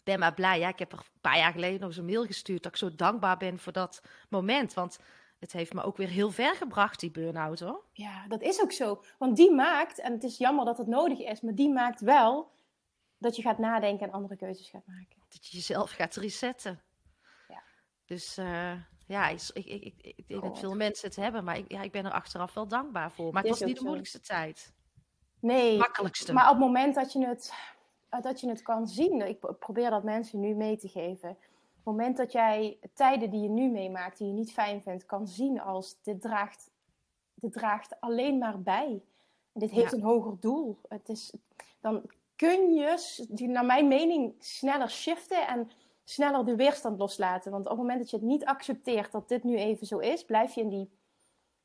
ben maar blij. Ja, ik heb er een paar jaar geleden nog eens een mail gestuurd. Dat ik zo dankbaar ben voor dat moment. Want het heeft me ook weer heel ver gebracht, die burn-out, hoor. Ja, dat is ook zo. Want die maakt, en het is jammer dat het nodig is, maar die maakt wel dat je gaat nadenken en andere keuzes gaat maken. Dat je jezelf gaat resetten. Ja. Dus uh, ja, ik, ik, ik, ik, ik denk oh, dat veel mensen het hebben, maar ik, ja, ik ben er achteraf wel dankbaar voor. Maar het was niet de moeilijkste tijd. Nee. De makkelijkste. Maar op het moment dat je het, dat je het kan zien, ik probeer dat mensen nu mee te geven. Op het moment dat jij tijden die je nu meemaakt, die je niet fijn vindt, kan zien als dit draagt, dit draagt alleen maar bij. Dit heeft ja. een hoger doel. Het is, dan kun je, naar mijn mening, sneller shiften en sneller de weerstand loslaten. Want op het moment dat je het niet accepteert dat dit nu even zo is, blijf je in die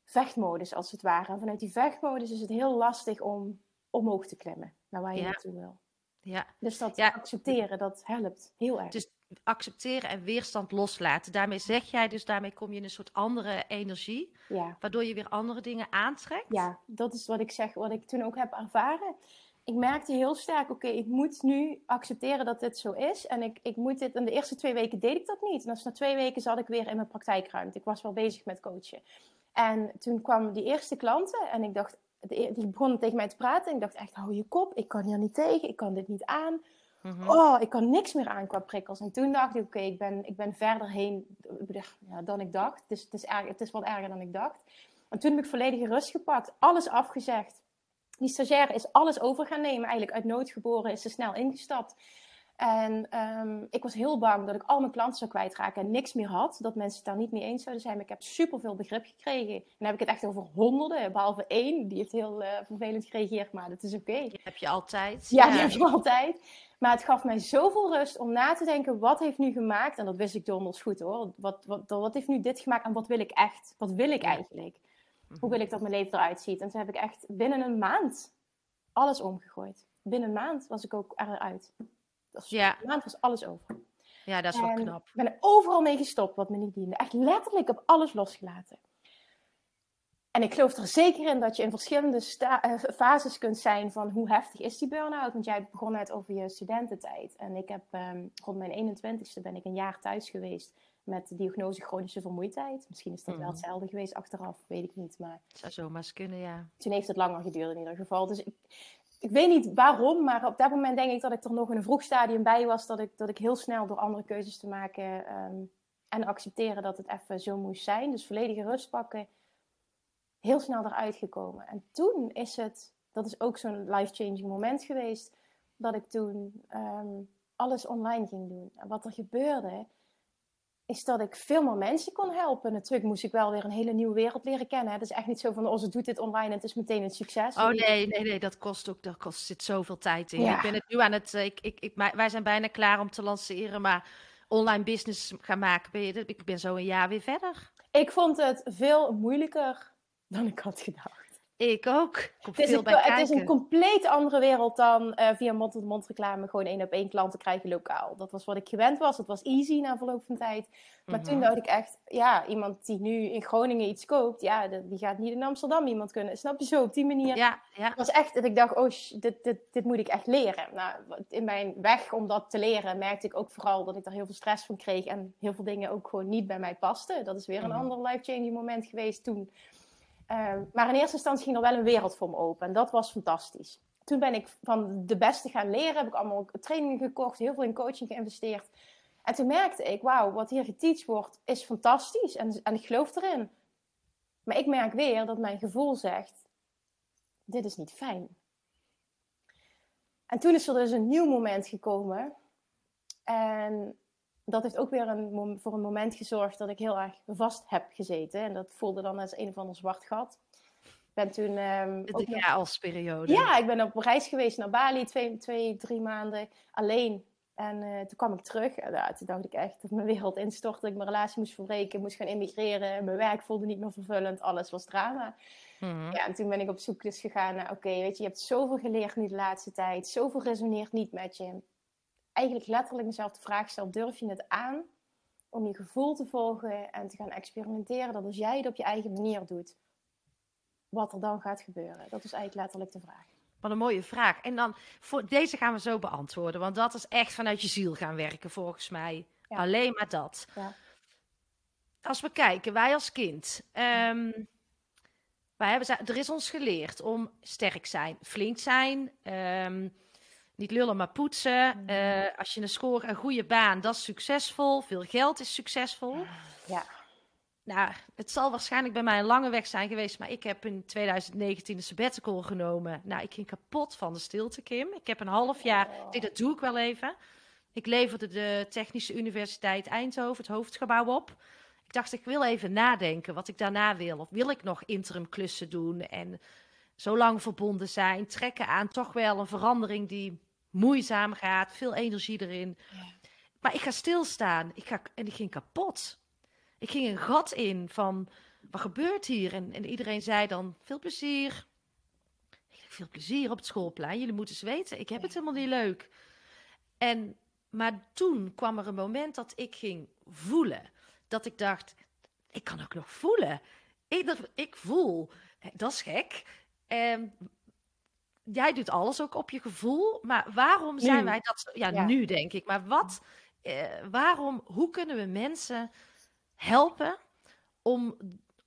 vechtmodus als het ware. En vanuit die vechtmodus is het heel lastig om omhoog te klimmen naar waar je ja. naartoe wil. Ja. Dus dat ja. accepteren, dat helpt heel erg. Dus accepteren en weerstand loslaten. Daarmee zeg jij dus, daarmee kom je in een soort andere energie. Ja. Waardoor je weer andere dingen aantrekt. Ja, dat is wat ik zeg, wat ik toen ook heb ervaren. Ik merkte heel sterk, oké, okay, ik moet nu accepteren dat dit zo is. En ik, ik moet dit, en de eerste twee weken deed ik dat niet. En dus na twee weken zat ik weer in mijn praktijkruimte. Ik was wel bezig met coachen. En toen kwamen die eerste klanten en ik dacht, die begonnen tegen mij te praten. En ik dacht echt, hou je kop, ik kan hier niet tegen, ik kan dit niet aan. Oh, ik kan niks meer aan qua prikkels. En toen dacht ik, oké, okay, ik, ben, ik ben verder heen ja, dan ik dacht. Het is, het, is erg, het is wat erger dan ik dacht. En toen heb ik volledige rust gepakt. Alles afgezegd. Die stagiaire is alles over gaan nemen. Eigenlijk uit nood geboren is ze snel ingestapt. En um, ik was heel bang dat ik al mijn klanten zou kwijtraken en niks meer had. Dat mensen het daar niet mee eens zouden zijn. Maar ik heb superveel begrip gekregen. En dan heb ik het echt over honderden, behalve één. Die heeft heel uh, vervelend gereageerd, maar dat is oké. Okay. Die heb je altijd. Ja, die ja. heb je altijd. Maar het gaf mij zoveel rust om na te denken, wat heeft nu gemaakt? En dat wist ik donders goed hoor. Wat, wat, wat heeft nu dit gemaakt en wat wil ik echt? Wat wil ik eigenlijk? Hoe wil ik dat mijn leven eruit ziet? En toen heb ik echt binnen een maand alles omgegooid. Binnen een maand was ik ook eruit. Dus ja. Een maand was alles over. Ja, dat is en wel knap. Ik ben er overal mee gestopt wat me niet diende. Echt letterlijk op alles losgelaten. En ik geloof er zeker in dat je in verschillende sta- fases kunt zijn van hoe heftig is die burn-out. Want jij begon net over je studententijd. En ik heb um, rond mijn eenentwintigste ben ik een jaar thuis geweest met de diagnose chronische vermoeidheid. Misschien is dat mm. wel hetzelfde geweest achteraf, weet ik niet. Maar zou zomaar eens kunnen, ja. Toen heeft het langer geduurd in ieder geval. Dus ik, ik weet niet waarom, maar op dat moment denk ik dat ik er nog in een vroeg stadium bij was. Dat ik, dat ik heel snel door andere keuzes te maken um, en accepteren dat het even zo moest zijn. Dus volledige rust pakken. Heel snel eruit gekomen. En toen is het, dat is ook zo'n life-changing moment geweest, dat ik toen um, alles online ging doen. En wat er gebeurde, is dat ik veel meer mensen kon helpen. Natuurlijk moest ik wel weer een hele nieuwe wereld leren kennen. Het is echt niet zo van, oh, ze doet dit online en het is meteen een succes. Oh nee, nee, nee, dat kost ook, daar kost, zit zoveel tijd in. Ja. Ik ben het nu aan het, ik, ik, ik, wij zijn bijna klaar om te lanceren, maar online business gaan maken, ben je, ik ben zo een jaar weer verder. Ik vond het veel moeilijker dan ik had gedacht. Ik ook. Komt veel bij kijken. Het is een compleet andere wereld dan uh, via mond-tot-mond reclame gewoon één op één klanten krijgen lokaal. Dat was wat ik gewend was. Het was easy na verloop van tijd. Maar mm-hmm. toen dacht ik echt, ja, iemand die nu in Groningen iets koopt, ja, die gaat niet in Amsterdam iemand kunnen. Snap je, zo op die manier. Ja, ja. Het was echt dat ik dacht, oh, sh, dit, dit, dit moet ik echt leren. Nou, in mijn weg om dat te leren merkte ik ook vooral dat ik daar heel veel stress van kreeg en heel veel dingen ook gewoon niet bij mij pasten. Dat is weer een mm-hmm. ander life-changing moment geweest toen. Uh, maar in eerste instantie ging er wel een wereld voor me open. En dat was fantastisch. Toen ben ik van de beste gaan leren. Heb ik allemaal trainingen gekocht. Heel veel in coaching geïnvesteerd. En toen merkte ik, wauw, wat hier geteacht wordt is fantastisch. En, en ik geloof erin. Maar ik merk weer dat mijn gevoel zegt, dit is niet fijn. En toen is er dus een nieuw moment gekomen. En dat heeft ook weer een, voor een moment gezorgd dat ik heel erg vast heb gezeten. En dat voelde dan als een of ander zwart gat. Ik ben toen... Um, ook de jaalsperiode. Ja, ik ben op reis geweest naar Bali. Twee, twee drie maanden alleen. En uh, toen kwam ik terug. En uh, toen dacht ik echt dat mijn wereld instortte. Dat ik mijn relatie moest verbreken. Moest gaan emigreren. Mijn werk voelde niet meer vervullend. Alles was drama. Mm-hmm. Ja, en toen ben ik op zoek dus gegaan naar... Oké, okay, weet je, je hebt zoveel geleerd nu de laatste tijd. Zoveel resoneert niet met je. Eigenlijk letterlijk mezelf de vraag stel, durf je het aan om je gevoel te volgen en te gaan experimenteren? Dat als jij het op je eigen manier doet, wat er dan gaat gebeuren. Dat is eigenlijk letterlijk de vraag. Wat een mooie vraag. En dan, voor deze gaan we zo beantwoorden. Want dat is echt vanuit je ziel gaan werken, volgens mij. Ja. Alleen maar dat. Ja. Als we kijken, wij als kind... Um, wij hebben, er is ons geleerd om sterk zijn, flink zijn... Um, Niet lullen, maar poetsen. Mm. Uh, als je een score, een goede baan, dat is succesvol. Veel geld is succesvol. Ja. Nou, het zal waarschijnlijk bij mij een lange weg zijn geweest. Maar ik heb in twintig negentien een sabbatical genomen. Nou, ik ging kapot van de stilte, Kim. Ik heb een half jaar... Oh. Dit, dat doe ik wel even. Ik leverde de Technische Universiteit Eindhoven, het hoofdgebouw, op. Ik dacht, ik wil even nadenken wat ik daarna wil. Of wil ik nog interim klussen doen en... zo lang verbonden zijn, trekken aan toch wel een verandering die moeizaam gaat, veel energie erin. Ja. Maar ik ga stilstaan ik ga, en ik ging kapot. Ik ging een gat in van, wat gebeurt hier? En, en iedereen zei dan, veel plezier. Ik dacht, veel plezier op het schoolplein, jullie moeten eens weten, ik heb ja. het helemaal niet leuk. En, maar toen kwam er een moment dat ik ging voelen. Dat ik dacht, ik kan ook nog voelen. Ik, dat, ik voel, dat is gek. Um, jij doet alles ook op je gevoel, maar waarom zijn nu. wij dat... Ja, ja, nu denk ik, maar wat... Uh, waarom, hoe kunnen we mensen helpen om,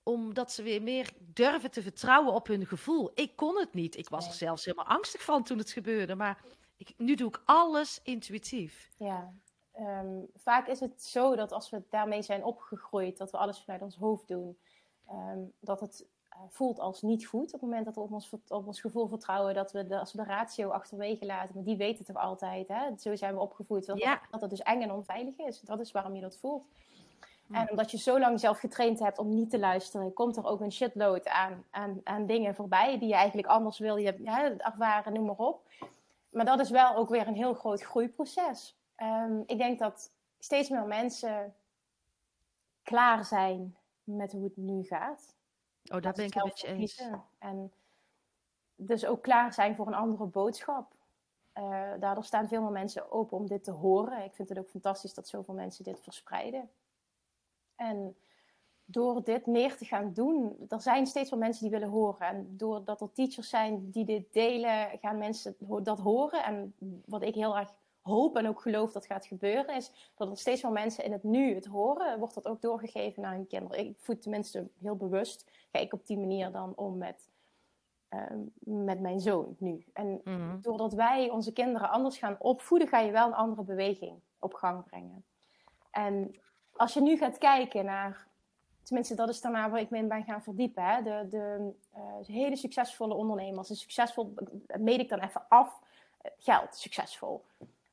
om dat ze weer meer durven te vertrouwen op hun gevoel? Ik kon het niet. Ik was nee. er zelfs helemaal angstig van toen het gebeurde, maar ik, nu doe ik alles intuïtief. Ja, um, vaak is het zo dat als we daarmee zijn opgegroeid, dat we alles vanuit ons hoofd doen, um, dat het... voelt als niet goed. Op het moment dat we op ons, op ons gevoel vertrouwen, dat we de, als we de ratio achterwege laten, maar die weet het toch altijd, hè? Zo zijn we opgevoed, dat, ja. dat dat dus eng en onveilig is. Dat is waarom je dat voelt. Mm. En omdat je zo lang zelf getraind hebt om niet te luisteren, komt er ook een shitload aan, aan, aan dingen voorbij die je eigenlijk anders wil je, ja, ervaren, noem maar op. Maar dat is wel ook weer een heel groot groeiproces. Um, ik denk dat steeds meer mensen klaar zijn met hoe het nu gaat. Oh, daar ben ik het met je eens. En dus ook klaar zijn voor een andere boodschap. Uh, daardoor staan veel meer mensen open om dit te horen. Ik vind het ook fantastisch dat zoveel mensen dit verspreiden. En door dit meer te gaan doen, er zijn steeds meer mensen die willen horen. En doordat er teachers zijn die dit delen, gaan mensen dat horen. En wat ik heel erg hoop en ook geloof dat gaat gebeuren, is dat er steeds meer mensen in het nu het horen, wordt dat ook doorgegeven naar hun kinderen. Ik voed tenminste heel bewust, kijk op die manier dan om met, uh, met mijn zoon nu. En mm-hmm. doordat wij onze kinderen anders gaan opvoeden, ga je wel een andere beweging op gang brengen. En als je nu gaat kijken naar, tenminste dat is daarna waar ik me in ben gaan verdiepen, hè? De, de uh, hele succesvolle ondernemers, de succesvol, meet ik dan even af, geld, succesvol.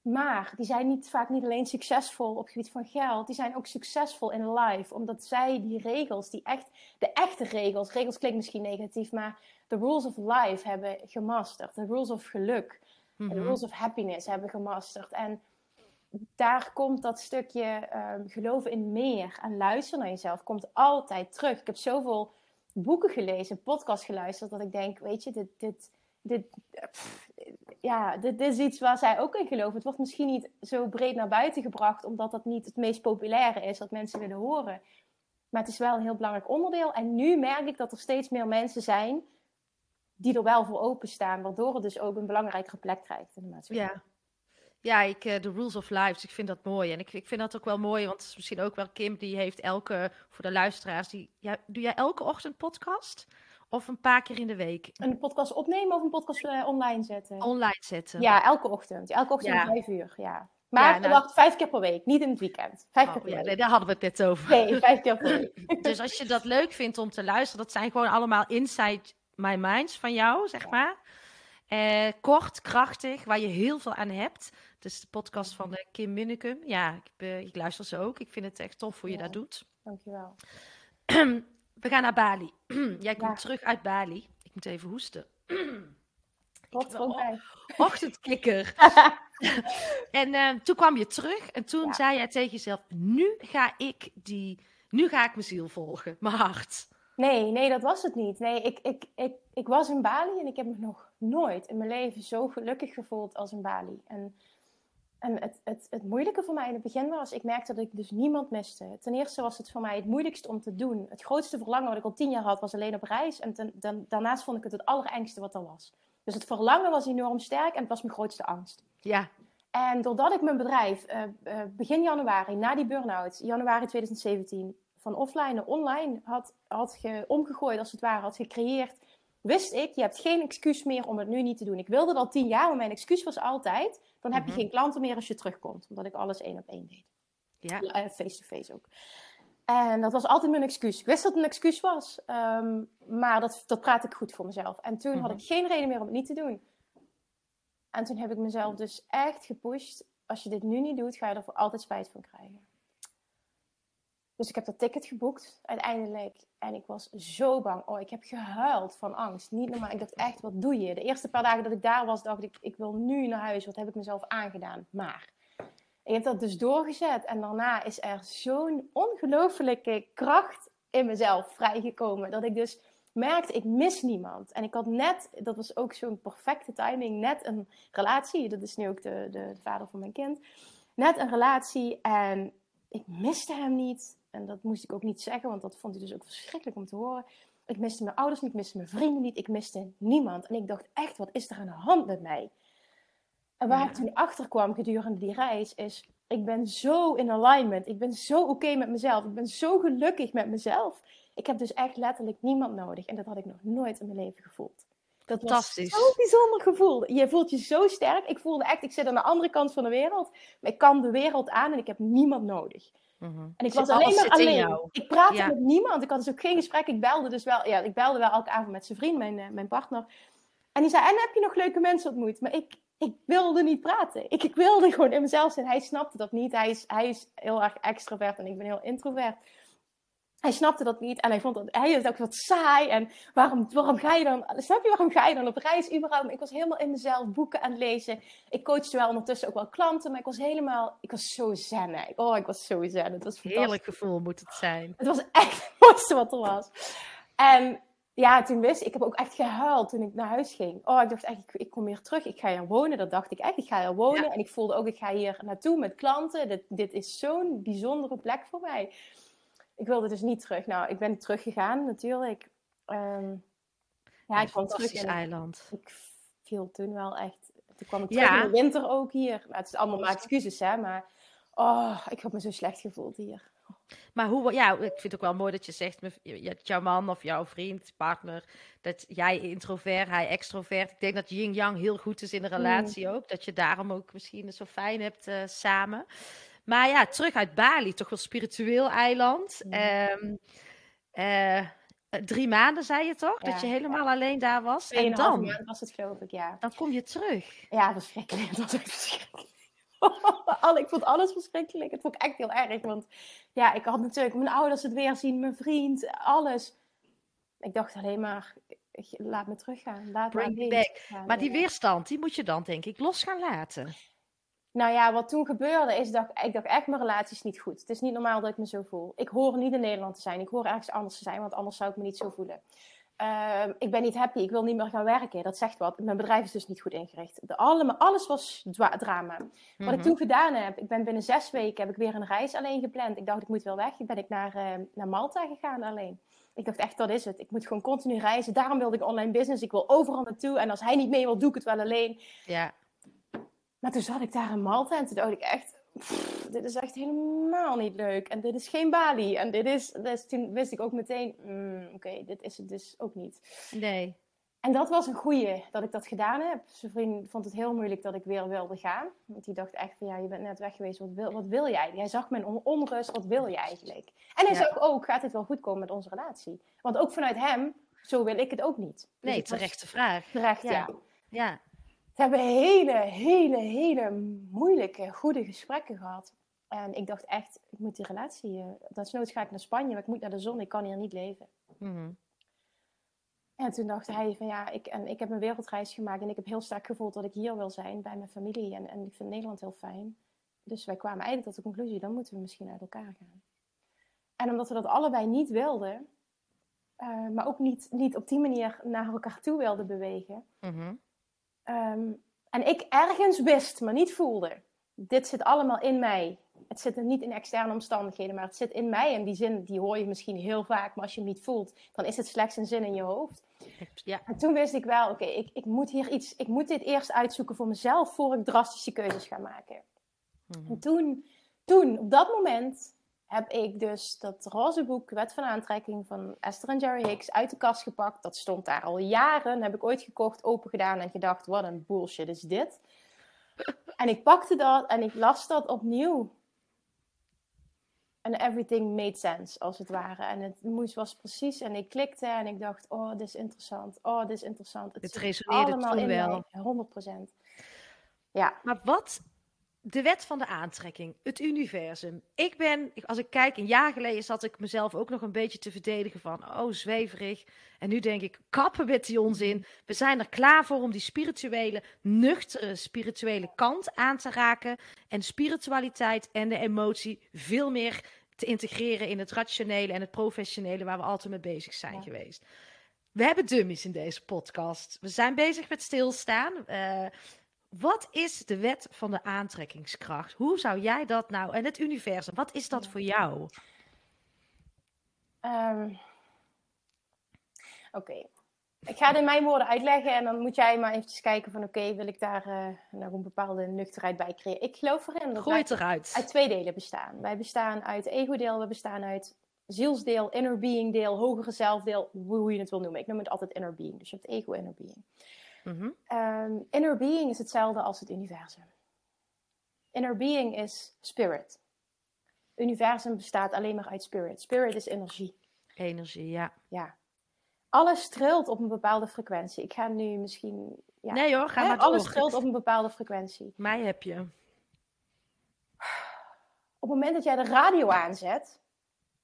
Maar die zijn niet, vaak niet alleen succesvol op het gebied van geld. Die zijn ook succesvol in life. Omdat zij die regels, die echt, de echte regels. Regels klinkt misschien negatief. Maar de rules of life hebben gemasterd. De rules of geluk. Mm-hmm. De rules of happiness hebben gemasterd. En daar komt dat stukje um, geloven in meer. En luisteren naar jezelf. Komt altijd terug. Ik heb zoveel boeken gelezen, podcast geluisterd, dat ik denk, weet je, dit, dit, dit, pff, ja, dit, dit is iets waar zij ook in geloven. Het wordt misschien niet zo breed naar buiten gebracht, omdat dat niet het meest populaire is wat mensen willen horen. Maar het is wel een heel belangrijk onderdeel. En nu merk ik dat er steeds meer mensen zijn die er wel voor openstaan, waardoor het dus ook een belangrijkere plek krijgt in de maatschappij. Ja. Ja, ik, de rules of life, dus ik vind dat mooi. En ik, ik vind dat ook wel mooi, want het is misschien ook wel Kim, die heeft elke, voor de luisteraars, die, ja, doe jij elke ochtend podcast? Of een paar keer in de week? Een podcast opnemen of een podcast uh, online zetten? Online zetten. Ja, elke ochtend. Elke ochtend om vijf uur, ja. Maar ja, nou, wacht, vijf keer per week, niet in het weekend. Vijf oh, keer per ja, week. Nee, daar hadden we het net over. Nee, vijf keer per week. Dus als je dat leuk vindt om te luisteren, dat zijn gewoon allemaal inside my minds van jou, zeg ja. maar. Eh, kort, krachtig, waar je heel veel aan hebt. Dus de podcast van de Kim Munnecom. Ja, ik, uh, ik luister ze ook. Ik vind het echt tof hoe je ja, dat doet. Dankjewel. We gaan naar Bali. Jij komt ja. terug uit Bali. Ik moet even hoesten. Wat o- Ochtendkikker. En uh, toen kwam je terug. En toen ja. zei jij tegen jezelf, nu ga ik die, nu ga ik mijn ziel volgen. Mijn hart. Nee, nee, dat was het niet. Nee, ik, ik, ik, ik was in Bali en ik heb me nog nooit in mijn leven zo gelukkig gevoeld als in Bali. En, en het, het, het moeilijke voor mij in het begin was, ik merkte dat ik dus niemand miste. Ten eerste was het voor mij het moeilijkste om te doen. Het grootste verlangen wat ik al tien jaar had, was alleen op reis. En ten, dan, daarnaast vond ik het het allerengste wat er was. Dus het verlangen was enorm sterk en het was mijn grootste angst. Ja. En doordat ik mijn bedrijf uh, uh, begin januari, na die burn-out, januari twintig zeventien... van offline naar online had, had ge, omgegooid, als het ware, had gecreëerd, wist ik, je hebt geen excuus meer om het nu niet te doen. Ik wilde dat al tien jaar, maar mijn excuus was altijd, dan heb je mm-hmm. geen klanten meer als je terugkomt. Omdat ik alles één op één deed. Ja. Uh, face-to-face ook. En dat was altijd mijn excuus. Ik wist dat het een excuus was, um, maar dat, dat praat ik goed voor mezelf. En toen mm-hmm. had ik geen reden meer om het niet te doen. En toen heb ik mezelf dus echt gepusht, als je dit nu niet doet, ga je er voor altijd spijt van krijgen. Dus ik heb dat ticket geboekt, uiteindelijk. En ik was zo bang. Oh, ik heb gehuild van angst. Niet normaal. Ik dacht echt, wat doe je? De eerste paar dagen dat ik daar was, dacht ik, ik wil nu naar huis. Wat heb ik mezelf aangedaan? Maar ik heb dat dus doorgezet. En daarna is er zo'n ongelofelijke kracht in mezelf vrijgekomen. Dat ik dus merkte, ik mis niemand. En ik had net, dat was ook zo'n perfecte timing, net een relatie. Dat is nu ook de, de, de vader van mijn kind. Net een relatie en ik miste hem niet. En dat moest ik ook niet zeggen, want dat vond hij dus ook verschrikkelijk om te horen. Ik miste mijn ouders niet, ik miste mijn vrienden niet, ik miste niemand. En ik dacht echt, wat is er aan de hand met mij? En waar ja. ik toen achter kwam gedurende die reis is, ik ben zo in alignment. Ik ben zo oké okay met mezelf. Ik ben zo gelukkig met mezelf. Ik heb dus echt letterlijk niemand nodig. En dat had ik nog nooit in mijn leven gevoeld. Dat was zo'n bijzonder gevoel. Je voelt je zo sterk. Ik voelde echt, ik zit aan de andere kant van de wereld. Maar ik kan de wereld aan en ik heb niemand nodig. Mm-hmm. En ik was alleen maar alleen. Ik praatte ja. met niemand. Ik had dus ook geen gesprek. Ik belde dus wel, ja, ik belde wel elke avond met zijn vriend, mijn, uh, mijn partner. En die zei, en heb je nog leuke mensen ontmoet? Maar ik, ik wilde niet praten. Ik, ik wilde gewoon in mezelf zijn. Hij snapte dat niet. Hij is, hij is heel erg extravert en ik ben heel introvert. Hij snapte dat niet en hij vond dat hij het ook wat saai. En waarom, waarom ga je dan? Snap je, waarom ga je dan op reis überhaupt? Maar ik was helemaal in mezelf, boeken aan het lezen. Ik coachte wel ondertussen ook wel klanten, maar ik was helemaal, ik was zo zen. Hè. Oh, ik was zo zen. Het was fantastisch. Heerlijk gevoel moet het zijn. Het was echt het mooiste wat er was. En ja, toen wist ik, ik heb ook echt gehuild toen ik naar huis ging. Oh, ik dacht echt, ik, ik kom hier terug. Ik ga hier wonen. Dat dacht ik echt. Ik ga hier wonen. Ja. En ik voelde ook, ik ga hier naartoe met klanten. Dit, dit is zo'n bijzondere plek voor mij. Ik wilde dus niet terug. Nou, ik ben teruggegaan natuurlijk. Um, ja, een ik kwam terug in eiland. Ik viel toen wel echt. Toen kwam ik terug ja. in de winter ook hier. Nou, het is allemaal maar excuses, hè. Maar oh, ik heb me zo slecht gevoeld hier. Maar hoe, ja, ik vind het ook wel mooi dat je zegt, dat jouw man of jouw vriend, partner, dat jij introvert, hij extrovert. Ik denk dat yin-yang heel goed is in de relatie mm. ook. Dat je daarom ook misschien het zo fijn hebt uh, samen. Maar ja, terug uit Bali, toch wel spiritueel eiland. Ja. Um, uh, drie maanden, zei je toch? Ja, dat je helemaal ja. alleen daar was. En dan maand was het, geloof ik, ja. Dan kom je terug. Ja, verschrikkelijk. Dat was echt verschrikkelijk. Ik vond alles verschrikkelijk. Het vond ik echt heel erg. Want ja, ik had natuurlijk mijn ouders het weer zien, mijn vriend, alles. Ik dacht alleen maar, laat me teruggaan. Laat me back. Ja, maar nee. Die weerstand, die moet je dan denk ik los gaan laten. Nou ja, wat toen gebeurde is dat ik dacht echt, mijn relatie is niet goed. Het is niet normaal dat ik me zo voel. Ik hoor niet in Nederland te zijn. Ik hoor ergens anders te zijn, want anders zou ik me niet zo voelen. Uh, ik ben niet happy. Ik wil niet meer gaan werken. Dat zegt wat. Mijn bedrijf is dus niet goed ingericht. De, alle, alles was dwa- drama. Wat mm-hmm. ik toen gedaan heb, ik ben binnen zes weken heb ik weer een reis alleen gepland. Ik dacht, ik moet wel weg. Ik ben ik naar, uh, naar Malta gegaan alleen. Ik dacht echt, dat is het. Ik moet gewoon continu reizen. Daarom wilde ik online business. Ik wil overal naartoe. En als hij niet mee wil, doe ik het wel alleen. Ja. Maar toen zat ik daar in Malta en toen dacht ik echt, pff, dit is echt helemaal niet leuk. En dit is geen Bali. En dit is, dus toen wist ik ook meteen, mm, oké, okay, dit is het dus ook niet. Nee. En dat was een goeie, dat ik dat gedaan heb. Zijn vriend vond het heel moeilijk dat ik weer wilde gaan. Want die dacht echt van, ja, je bent net weg geweest, wat wil, wat wil jij? Hij zag mijn onrust, wat wil je eigenlijk? En hij ja. zei ook, gaat het wel goed komen met onze relatie? Want ook vanuit hem, zo wil ik het ook niet. Dus nee, terechte vraag. Terecht, ja. Ja. ja. We hebben hele, hele, hele moeilijke, goede gesprekken gehad. En ik dacht echt, ik moet die relatie... Desnoods ga ik naar Spanje, maar ik moet naar de zon. Ik kan hier niet leven. Mm-hmm. En toen dacht hij van ja, ik, en ik heb een wereldreis gemaakt. En ik heb heel sterk gevoeld dat ik hier wil zijn bij mijn familie. En, en ik vind Nederland heel fijn. Dus wij kwamen eigenlijk tot de conclusie, dan moeten we misschien uit elkaar gaan. En omdat we dat allebei niet wilden... Uh, maar ook niet, niet op die manier naar elkaar toe wilden bewegen... Mm-hmm. Um, en ik ergens wist, maar niet voelde, dit zit allemaal in mij. Het zit er niet in externe omstandigheden, maar het zit in mij. En die zin, die hoor je misschien heel vaak, maar als je hem niet voelt, dan is het slechts een zin in je hoofd. Ja. En toen wist ik wel, oké, okay, ik, ik moet hier iets, ik moet dit eerst uitzoeken voor mezelf, voor ik drastische keuzes ga maken. Mm-hmm. En toen, toen, op dat moment, heb ik dus dat roze boek, Wet van Aantrekking, van Esther en Jerry Hicks, uit de kast gepakt. Dat stond daar al jaren. Heb ik ooit gekocht, open gedaan en gedacht, wat een bullshit is dit. En ik pakte dat en ik las dat opnieuw. En everything made sense, als het ware. En het moest was precies, en ik klikte en ik dacht, oh, dit is interessant. Oh, dit is interessant. Het, het resoneerde toen wel. honderd procent. Ja. Maar wat... De wet van de aantrekking, het universum. Ik ben, als ik kijk, een jaar geleden zat ik mezelf ook nog een beetje te verdedigen van, oh, zweverig. En nu denk ik, kappen met die onzin. We zijn er klaar voor om die spirituele, nuchtere spirituele kant aan te raken. En spiritualiteit en de emotie veel meer te integreren in het rationele en het professionele waar we altijd mee bezig zijn ja. geweest. We hebben dummies in deze podcast. We zijn bezig met stilstaan. Uh, Wat is de wet van de aantrekkingskracht? Hoe zou jij dat nou... En het universum, wat is dat voor jou? Um, oké. Okay. Ik ga het in mijn woorden uitleggen... en dan moet jij maar eventjes kijken van... oké, okay, wil ik daar uh, nog een bepaalde nuchterheid bij creëren? Ik geloof erin. Gooi het eruit. Uit twee delen bestaan. Wij bestaan uit ego-deel, we bestaan uit... zielsdeel, inner being-deel, hogere zelfdeel... hoe je het wil noemen. Ik noem het altijd inner being. Dus je hebt ego, inner being... Mm-hmm. Um, inner being is hetzelfde als het universum. Inner being is spirit. Universum bestaat alleen maar uit spirit. Spirit is energie. Energie, ja. Ja. Alles trilt op een bepaalde frequentie. Ik ga nu misschien... Ja. Nee hoor, ga ja, maar door. Alles trilt op een bepaalde frequentie. Mij heb je. Op het moment dat jij de radio aanzet...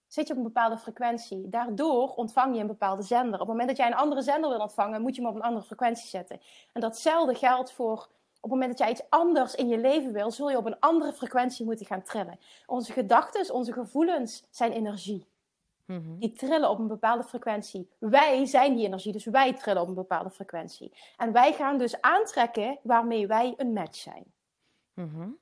zit je op een bepaalde frequentie. Daardoor ontvang je een bepaalde zender. Op het moment dat jij een andere zender wil ontvangen... moet je hem op een andere frequentie zetten. En datzelfde geldt voor... op het moment dat jij iets anders in je leven wil... zul je op een andere frequentie moeten gaan trillen. Onze gedachten, onze gevoelens zijn energie. Mm-hmm. Die trillen op een bepaalde frequentie. Wij zijn die energie, dus wij trillen op een bepaalde frequentie. En wij gaan dus aantrekken... waarmee wij een match zijn. Mm-hmm.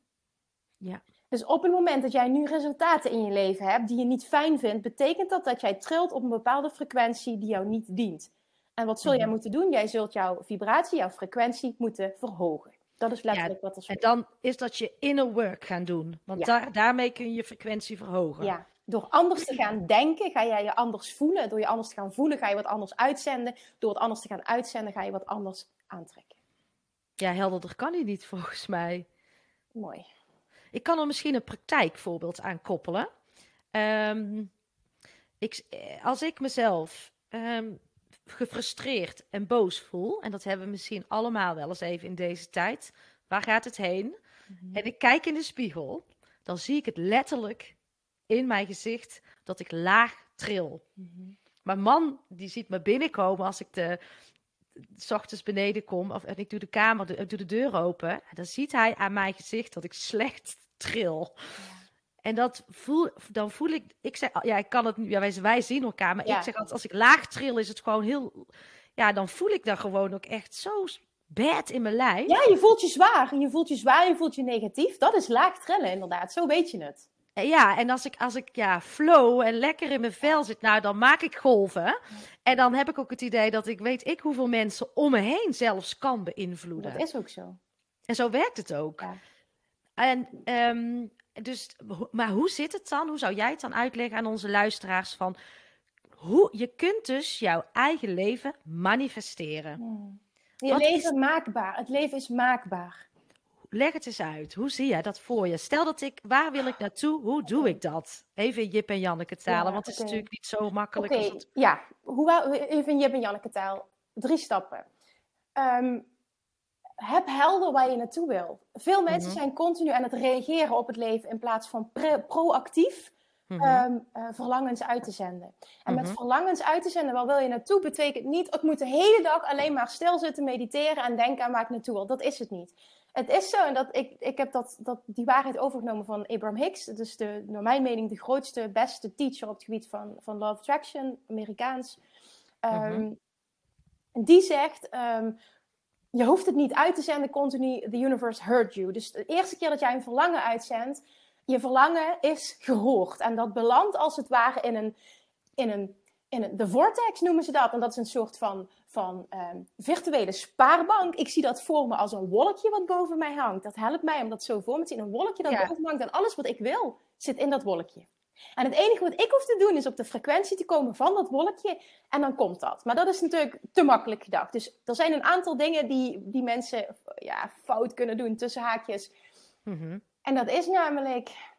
Ja. Dus op het moment dat jij nu resultaten in je leven hebt die je niet fijn vindt, betekent dat dat jij trilt op een bepaalde frequentie die jou niet dient. En wat zul jij moeten doen? Jij zult jouw vibratie, jouw frequentie moeten verhogen. Dat is letterlijk ja, wat er zo. En dan is dat je inner work gaan doen. Want ja. daar, daarmee kun je je frequentie verhogen. Ja. Door anders te gaan denken, ga jij je anders voelen. Door je anders te gaan voelen, ga je wat anders uitzenden. Door het anders te gaan uitzenden, ga je wat anders aantrekken. Ja, helderder kan hij niet volgens mij. Mooi. Ik kan er misschien een praktijkvoorbeeld aan koppelen. Um, ik, als ik mezelf um, gefrustreerd en boos voel... en dat hebben we misschien allemaal wel eens even in deze tijd... waar gaat het heen? Mm-hmm. En ik kijk in de spiegel... dan zie ik het letterlijk in mijn gezicht dat ik laag tril. Mm-hmm. Mijn man die ziet me binnenkomen als ik de... 'S ochtends beneden kom of, en ik doe de kamer, de, ik doe de deur open, dan ziet hij aan mijn gezicht dat ik slecht tril. Ja. En dat voel, dan voel ik, ik zeg, ja, ik kan het, ja, wij, wij zien elkaar, maar ja. Ik zeg altijd, als ik laag tril, is het gewoon heel, ja, dan voel ik dat gewoon ook echt zo bad in mijn lijf. Ja, je voelt je zwaar, je voelt je zwaar, je voelt je negatief. Dat is laag trillen, inderdaad, zo weet je het. Ja, en als ik, als ik ja, flow en lekker in mijn vel zit, nou, dan maak ik golven. En dan heb ik ook het idee dat ik weet ik hoeveel mensen om me heen zelfs kan beïnvloeden. Dat is ook zo. En zo werkt het ook. Ja. En, um, dus, maar hoe zit het dan? Hoe zou jij het dan uitleggen aan onze luisteraars? Van hoe, je kunt dus jouw eigen leven manifesteren. Ja. Je Wat leven is... maakbaar. Het leven is maakbaar. Leg het eens uit. Hoe zie jij dat voor je? Stel dat ik, waar wil ik naartoe? Hoe doe ik dat? Even in Jip en Janneke talen, ja, want het okay. is natuurlijk niet zo makkelijk. Okay, als het... Ja, hoe, even in Jip en Janneke taal. Drie stappen. Um, heb helder waar je naartoe wil. Veel mensen mm-hmm. zijn continu aan het reageren op het leven in plaats van pre- proactief mm-hmm. um, uh, verlangens uit te zenden. En mm-hmm. met verlangens uit te zenden, waar wil je naartoe, betekent niet, ik moet de hele dag alleen maar stilzitten, mediteren en denken aan waar ik naartoe wil. Dat is het niet. Het is zo, en dat ik, ik heb dat, dat, die waarheid overgenomen van Abraham Hicks. Dat is de, naar mijn mening de grootste, beste teacher op het gebied van, van Law of Attraction, Amerikaans. Um, mm-hmm. Die zegt, um, je hoeft het niet uit te zenden continu, the universe heard you. Dus de eerste keer dat jij een verlangen uitzendt, je verlangen is gehoord. En dat belandt als het ware in een... In een In een, de vortex noemen ze dat. En dat is een soort van, van um, virtuele spaarbank. Ik zie dat voor me als een wolkje wat boven mij hangt. Dat helpt mij om dat zo voor me te zien. Een wolkje dat ja. boven me hangt. En alles wat ik wil, zit in dat wolkje. En het enige wat ik hoef te doen, is op de frequentie te komen van dat wolkje. En dan komt dat. Maar dat is natuurlijk te makkelijk gedacht. Dus er zijn een aantal dingen die, die mensen ja, fout kunnen doen, tussen haakjes. Mm-hmm. En dat is namelijk...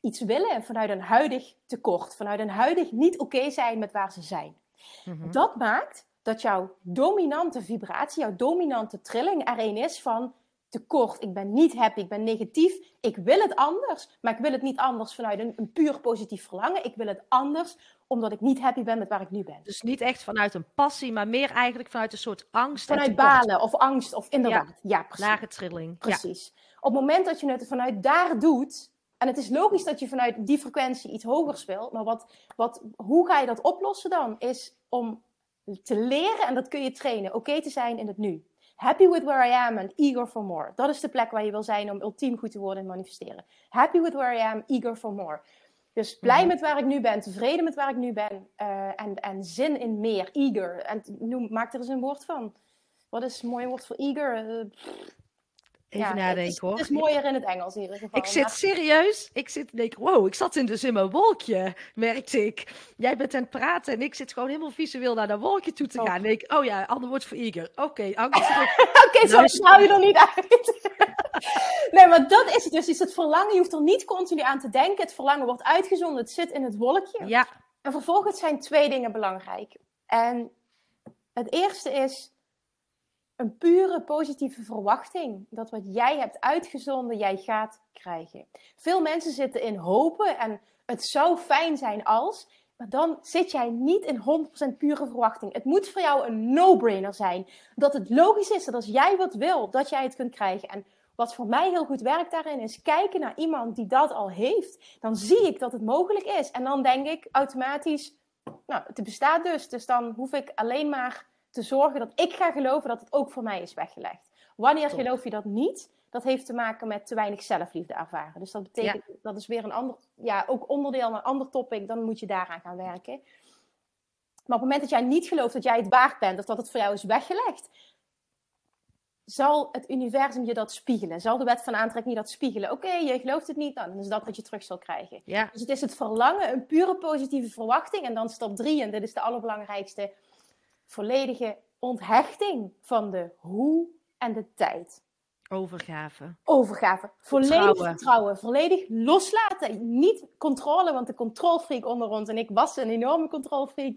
iets willen vanuit een huidig tekort. Vanuit een huidig niet oké zijn met waar ze zijn. Mm-hmm. Dat maakt dat jouw dominante vibratie, jouw dominante trilling er een is van tekort. Ik ben niet happy, ik ben negatief. Ik wil het anders, maar ik wil het niet anders vanuit een, een puur positief verlangen. Ik wil het anders omdat ik niet happy ben met waar ik nu ben. Dus niet echt vanuit een passie, maar meer eigenlijk vanuit een soort angst. Vanuit balen of angst of inderdaad. Ja, ja precies. Lage trilling. Precies. Ja. Op het moment dat je het vanuit daar doet... En het is logisch dat je vanuit die frequentie iets hoger speelt. Maar wat, wat, hoe ga je dat oplossen dan? Is om te leren, en dat kun je trainen, oké te zijn in het nu. Happy with where I am and eager for more. Dat is de plek waar je wil zijn om ultiem goed te worden en manifesteren. Happy with where I am, eager for more. Dus blij met waar ik nu ben, tevreden met waar ik nu ben. Uh, en, en zin in meer, eager. En noem, maak er eens een woord van. Wat is een mooi woord voor eager? Uh, Even ja, nadenken het is, hoor. Het is mooier in het Engels in ieder geval. Ik zit serieus, ik zit, denk, wow, ik zat in, dus in mijn wolkje, merkte ik. Jij bent aan het praten en ik zit gewoon helemaal visueel naar dat wolkje toe te oh. gaan. Denk ik, oh ja, ander woord voor eager. Oké, okay, angst. Oké, zo snel je er niet uit. Nee, maar dat is het dus. Is het verlangen, je hoeft er niet continu aan te denken. Het verlangen wordt uitgezonden, het zit in het wolkje. Ja. En vervolgens zijn twee dingen belangrijk. En het eerste is... een pure positieve verwachting dat wat jij hebt uitgezonden, jij gaat krijgen. Veel mensen zitten in hopen en het zou fijn zijn als... maar dan zit jij niet in honderd procent pure verwachting. Het moet voor jou een no-brainer zijn. Dat het logisch is dat als jij wat wil, dat jij het kunt krijgen. En wat voor mij heel goed werkt daarin is kijken naar iemand die dat al heeft. Dan zie ik dat het mogelijk is. En dan denk ik automatisch, nou, het bestaat dus. Dus dan hoef ik alleen maar... te zorgen dat ik ga geloven dat het ook voor mij is weggelegd. Wanneer Top. geloof je dat niet? Dat heeft te maken met te weinig zelfliefde ervaren. Dus dat betekent, ja. dat is weer een ander, ja, ook onderdeel, een ander topic. Dan moet je daaraan gaan werken. Maar op het moment dat jij niet gelooft dat jij het waard bent, of dat het voor jou is weggelegd, zal het universum je dat spiegelen? Zal de wet van aantrekking je dat spiegelen? Oké, okay, je gelooft het niet, dan is dat wat je terug zal krijgen. Ja. Dus het is het verlangen, een pure positieve verwachting. En dan stap drie, en dit is de allerbelangrijkste... volledige onthechting van de hoe en de tijd. Overgave. Overgave. Volledig vertrouwen. vertrouwen. Volledig loslaten. Niet controle, want de controlfreak onder ons... en ik was een enorme controlfreak.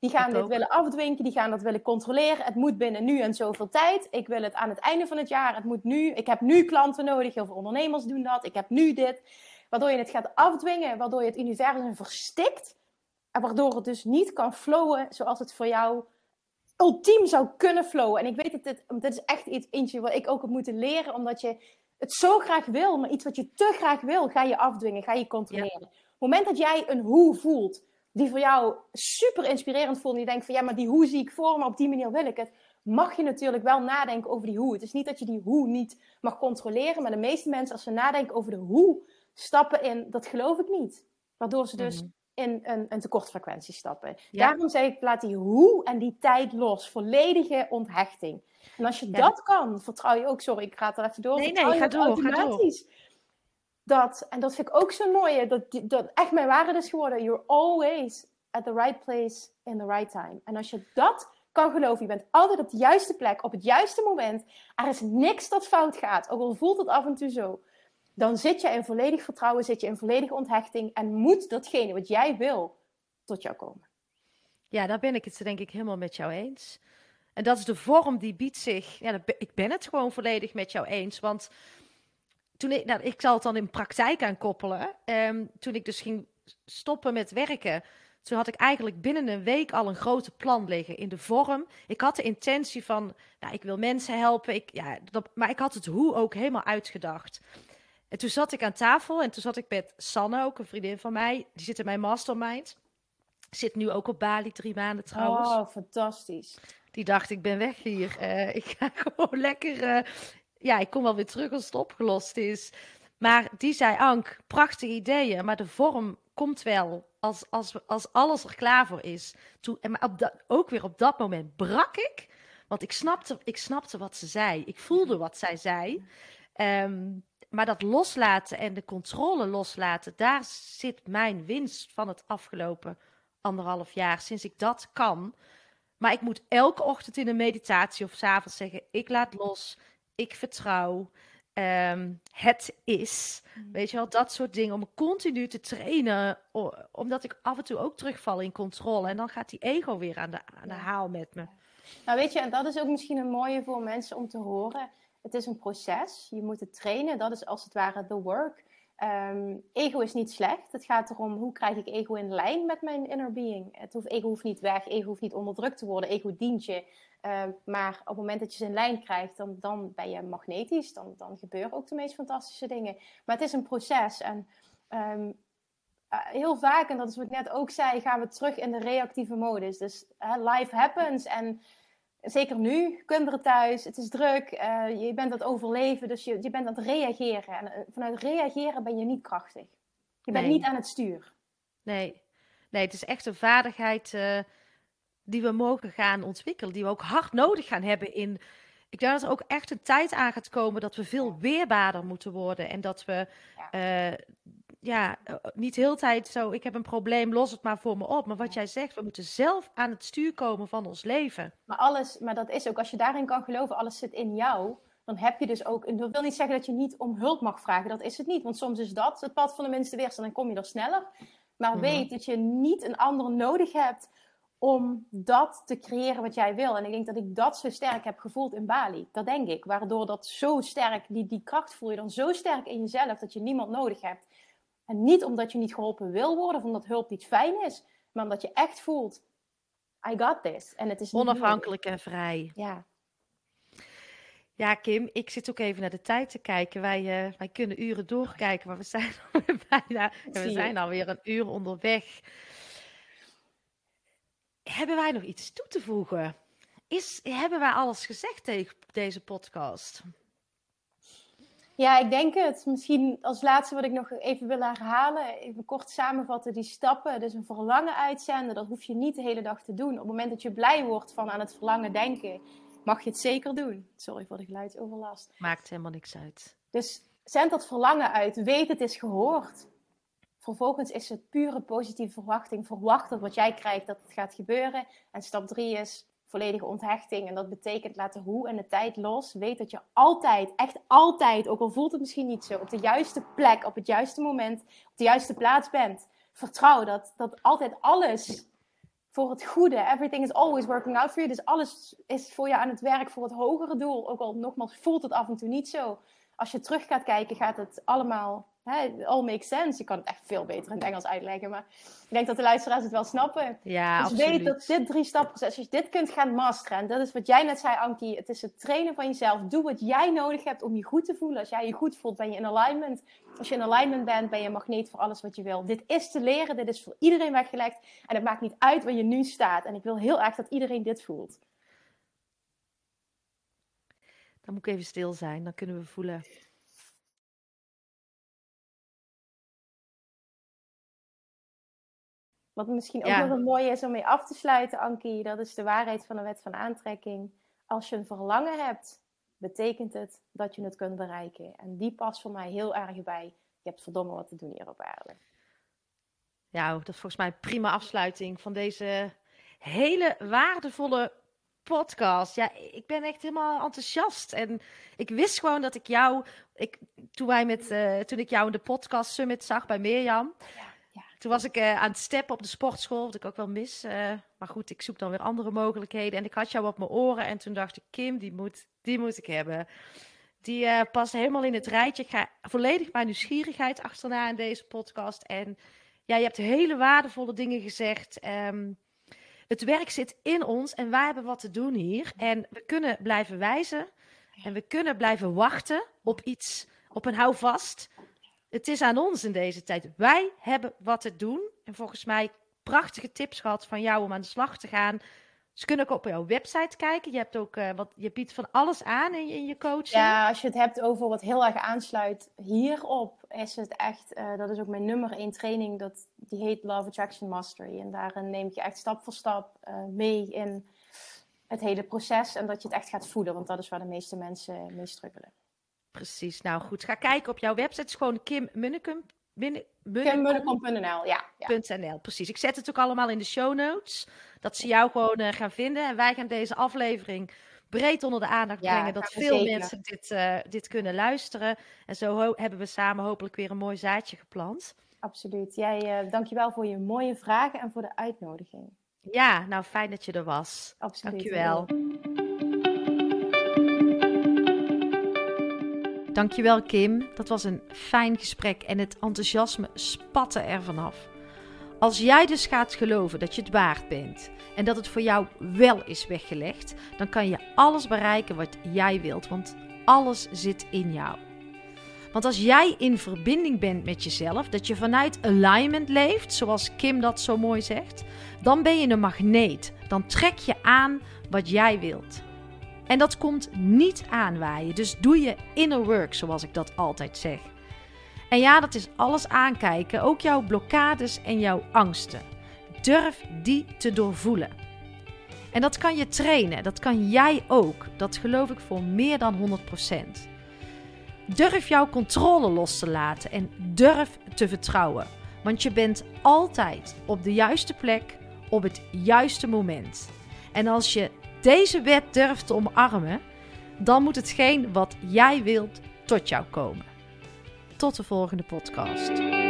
Die gaan dit willen afdwingen, die gaan dat willen controleren. Het moet binnen nu en zoveel tijd. Ik wil het aan het einde van het jaar. Het moet nu. Ik heb nu klanten nodig. Heel veel ondernemers doen dat. Ik heb nu dit. Waardoor je het gaat afdwingen. Waardoor je het universum verstikt. En waardoor het dus niet kan flowen zoals het voor jou... ultiem zou kunnen flowen. En ik weet dat dit, dit is echt iets eentje wat ik ook heb moeten leren. Omdat je het zo graag wil, maar iets wat je te graag wil, ga je afdwingen, ga je controleren. Ja. Op het moment dat jij een hoe voelt, die voor jou super inspirerend voelt en je denkt van ja, maar die hoe zie ik voor me, op die manier wil ik het. Mag je natuurlijk wel nadenken over die hoe. Het is niet dat je die hoe niet mag controleren, maar de meeste mensen als ze nadenken over de hoe, stappen in, dat geloof ik niet. Waardoor ze dus mm-hmm. in een, een tekortfrequentie stappen. Ja. Daarom zeg ik, laat die hoe en die tijd los. Volledige onthechting. En als je ja. dat kan, vertrouw je ook... Sorry, ik ga er even door. Nee, nee, ga door, automatisch. Ga door. Dat, en dat vind ik ook zo mooi. Dat, dat echt mijn waarheid is geworden. You're always at the right place in the right time. En als je dat kan geloven, je bent altijd op de juiste plek, op het juiste moment. Er is niks dat fout gaat. Ook al voelt het af en toe zo. Dan zit je in volledig vertrouwen, zit je in volledige onthechting en moet datgene wat jij wil tot jou komen. Ja, daar ben ik het denk ik helemaal met jou eens. En dat is de vorm die biedt zich. Ja, ik ben het gewoon volledig met jou eens, want toen ik, nou, ik zal het dan in praktijk aan koppelen. Um, toen ik dus ging stoppen met werken, toen had ik eigenlijk binnen een week al een grote plan liggen in de vorm. Ik had de intentie van, nou, ik wil mensen helpen, ik, ja, dat, maar ik had het hoe ook helemaal uitgedacht. En toen zat ik aan tafel en toen zat ik met Sanne, ook een vriendin van mij. Die zit in mijn mastermind. Zit nu ook op Bali, drie maanden trouwens. Oh, fantastisch. Die dacht, ik ben weg hier. Uh, ik ga gewoon lekker... Uh, ja, ik kom wel weer terug als het opgelost is. Maar die zei, Ank, prachtige ideeën. Maar de vorm komt wel als, als, als alles er klaar voor is. Toen, en maar op dat, ook weer op dat moment brak ik. Want ik snapte, ik snapte wat ze zei. Ik voelde wat zij zei. Um, Maar dat loslaten en de controle loslaten, daar zit mijn winst van het afgelopen anderhalf jaar. Sinds ik dat kan. Maar ik moet elke ochtend in een meditatie of 's avonds zeggen, ik laat los, ik vertrouw, um, het is. Weet je wel, dat soort dingen. Om continu te trainen, omdat ik af en toe ook terugval in controle. En dan gaat die ego weer aan de, aan de haal met me. Nou weet je, en dat is ook misschien een mooie voor mensen om te horen. Het is een proces, je moet het trainen, dat is als het ware the work. Um, ego is niet slecht, het gaat erom hoe krijg ik ego in lijn met mijn inner being. Het hoeft, ego hoeft niet weg, ego hoeft niet onderdrukt te worden, ego dient je. Um, maar op het moment dat je ze in lijn krijgt, dan, dan ben je magnetisch, dan, dan gebeuren ook de meest fantastische dingen. Maar het is een proces en um, uh, heel vaak, en dat is wat ik net ook zei, gaan we terug in de reactieve modus. Dus uh, life happens en... Zeker nu, kinderen thuis, het is druk, uh, je bent aan het overleven, dus je, je bent aan het reageren. En uh, vanuit reageren ben je niet krachtig. Je bent nee. niet aan het stuur. Nee, nee, het is echt een vaardigheid uh, die we mogen gaan ontwikkelen, die we ook hard nodig gaan hebben. In, ik denk dat er ook echt een tijd aan gaat komen dat we veel weerbaarder moeten worden. En dat we ja. uh, ja, niet heel de tijd zo, ik heb een probleem, los het maar voor me op. Maar wat jij zegt, we moeten zelf aan het stuur komen van ons leven. Maar alles, maar dat is ook, als je daarin kan geloven, alles zit in jou. Dan heb je dus ook, en dat wil niet zeggen dat je niet om hulp mag vragen. Dat is het niet, want soms is dat het pad van de minste weerstand. Dan kom je er sneller. Maar weet mm-hmm. dat je niet een ander nodig hebt om dat te creëren wat jij wil. En ik denk dat ik dat zo sterk heb gevoeld in Bali. Dat denk ik. Waardoor dat zo sterk, die, die kracht voel je dan zo sterk in jezelf, dat je niemand nodig hebt. En niet omdat je niet geholpen wil worden, of omdat hulp niet fijn is, maar omdat je echt voelt, I got this. En het is onafhankelijk en vrij. Ja. Ja, Kim, ik zit ook even naar de tijd te kijken. Wij, uh, wij kunnen uren doorkijken, maar we zijn alweer bijna, we zijn alweer een uur onderweg. Hebben wij nog iets toe te voegen? Is, hebben wij alles gezegd tegen deze podcast? Ja, ik denk het. Misschien als laatste wat ik nog even wil herhalen. Even kort samenvatten die stappen. Dus een verlangen uitzenden, dat hoef je niet de hele dag te doen. Op het moment dat je blij wordt van aan het verlangen denken, mag je het zeker doen. Sorry voor de geluidsoverlast. Maakt helemaal niks uit. Dus zend dat verlangen uit. Weet het is gehoord. Vervolgens is het pure positieve verwachting. Verwacht dat wat jij krijgt, dat het gaat gebeuren. En stap drie is volledige onthechting. En dat betekent laten hoe en de tijd los. Weet dat je altijd, echt altijd, ook al voelt het misschien niet zo, op de juiste plek, op het juiste moment, op de juiste plaats bent. Vertrouw dat, dat altijd alles voor het goede, everything is always working out for you. Dus alles is voor je aan het werk, voor het hogere doel. Ook al nogmaals voelt het af en toe niet zo. Als je terug gaat kijken, gaat het allemaal Hey, all makes sense. Je kan het echt veel beter in het Engels uitleggen. Maar ik denk dat de luisteraars het wel snappen. Ja, dus absoluut. Weet dat dit drie stappen is. Als je dit kunt gaan masteren. En dat is wat jij net zei, Ankie. Het is het trainen van jezelf. Doe wat jij nodig hebt om je goed te voelen. Als jij je goed voelt, ben je in alignment. Als je in alignment bent, ben je een magneet voor alles wat je wil. Dit is te leren. Dit is voor iedereen weggelegd. En het maakt niet uit waar je nu staat. En ik wil heel erg dat iedereen dit voelt. Dan moet ik even stil zijn. Dan kunnen we voelen... Wat misschien ook ja. nog een mooie is om mee af te sluiten, Ankie. Dat is de waarheid van de wet van aantrekking. Als je een verlangen hebt, betekent het dat je het kunt bereiken. En die past voor mij heel erg bij. Je hebt verdomme wat te doen hier op aarde. Ja, dat is volgens mij een prima afsluiting van deze hele waardevolle podcast. Ja, ik ben echt helemaal enthousiast. En ik wist gewoon dat ik jou... Ik, toen, wij met, uh, toen ik jou in de podcast summit zag bij Mirjam... Ja. Toen was ik uh, aan het steppen op de sportschool, wat ik ook wel mis. Uh, maar goed, ik zoek dan weer andere mogelijkheden. En ik had jou op mijn oren en toen dacht ik, Kim, die moet, die moet ik hebben. Die uh, past helemaal in het rijtje. Ik ga volledig mijn nieuwsgierigheid achterna in deze podcast. En ja, je hebt hele waardevolle dingen gezegd. Um, het werk zit in ons en wij hebben wat te doen hier. En we kunnen blijven wijzen en we kunnen blijven wachten op iets, op een houvast... Het is aan ons in deze tijd. Wij hebben wat te doen. En volgens mij prachtige tips gehad van jou om aan de slag te gaan. Ze kunnen ook op jouw website kijken. Je hebt ook uh, wat, je biedt van alles aan in, in je coaching. Ja, als je het hebt over wat heel erg aansluit hierop, is het echt, uh, dat is ook mijn nummer één training. Dat, die heet Love Attraction Mastery. En daarin neem ik je echt stap voor stap uh, mee in het hele proces. En dat je het echt gaat voelen. Want dat is waar de meeste mensen mee struggelen. Precies, nou goed. Ga kijken op jouw website. Het is gewoon kim munnecom punt n l. Ja, ja. Precies. Ik zet het ook allemaal in de show notes. Dat ze jou gewoon uh, gaan vinden. En wij gaan deze aflevering breed onder de aandacht ja, brengen. Dat veel zeker. mensen dit, uh, dit kunnen luisteren. En zo ho- hebben we samen hopelijk weer een mooi zaadje geplant. Absoluut. Jij, uh, dankjewel voor je mooie vragen en voor de uitnodiging. Ja, nou fijn dat je er was. Absoluut. Dankjewel. Ja. Dankjewel Kim, dat was een fijn gesprek en het enthousiasme spatte er vanaf. Als jij dus gaat geloven dat je het waard bent en dat het voor jou wel is weggelegd, dan kan je alles bereiken wat jij wilt, want alles zit in jou. Want als jij in verbinding bent met jezelf, dat je vanuit alignment leeft, zoals Kim dat zo mooi zegt, dan ben je een magneet, dan trek je aan wat jij wilt. En dat komt niet aanwaaien, dus doe je inner work, zoals ik dat altijd zeg. En ja, dat is alles aankijken, ook jouw blokkades en jouw angsten. Durf die te doorvoelen. En dat kan je trainen, dat kan jij ook. Dat geloof ik voor meer dan honderd procent. Durf jouw controle los te laten en durf te vertrouwen. Want je bent altijd op de juiste plek, op het juiste moment. En als je... deze wet durft te omarmen, dan moet hetgeen wat jij wilt tot jou komen. Tot de volgende podcast.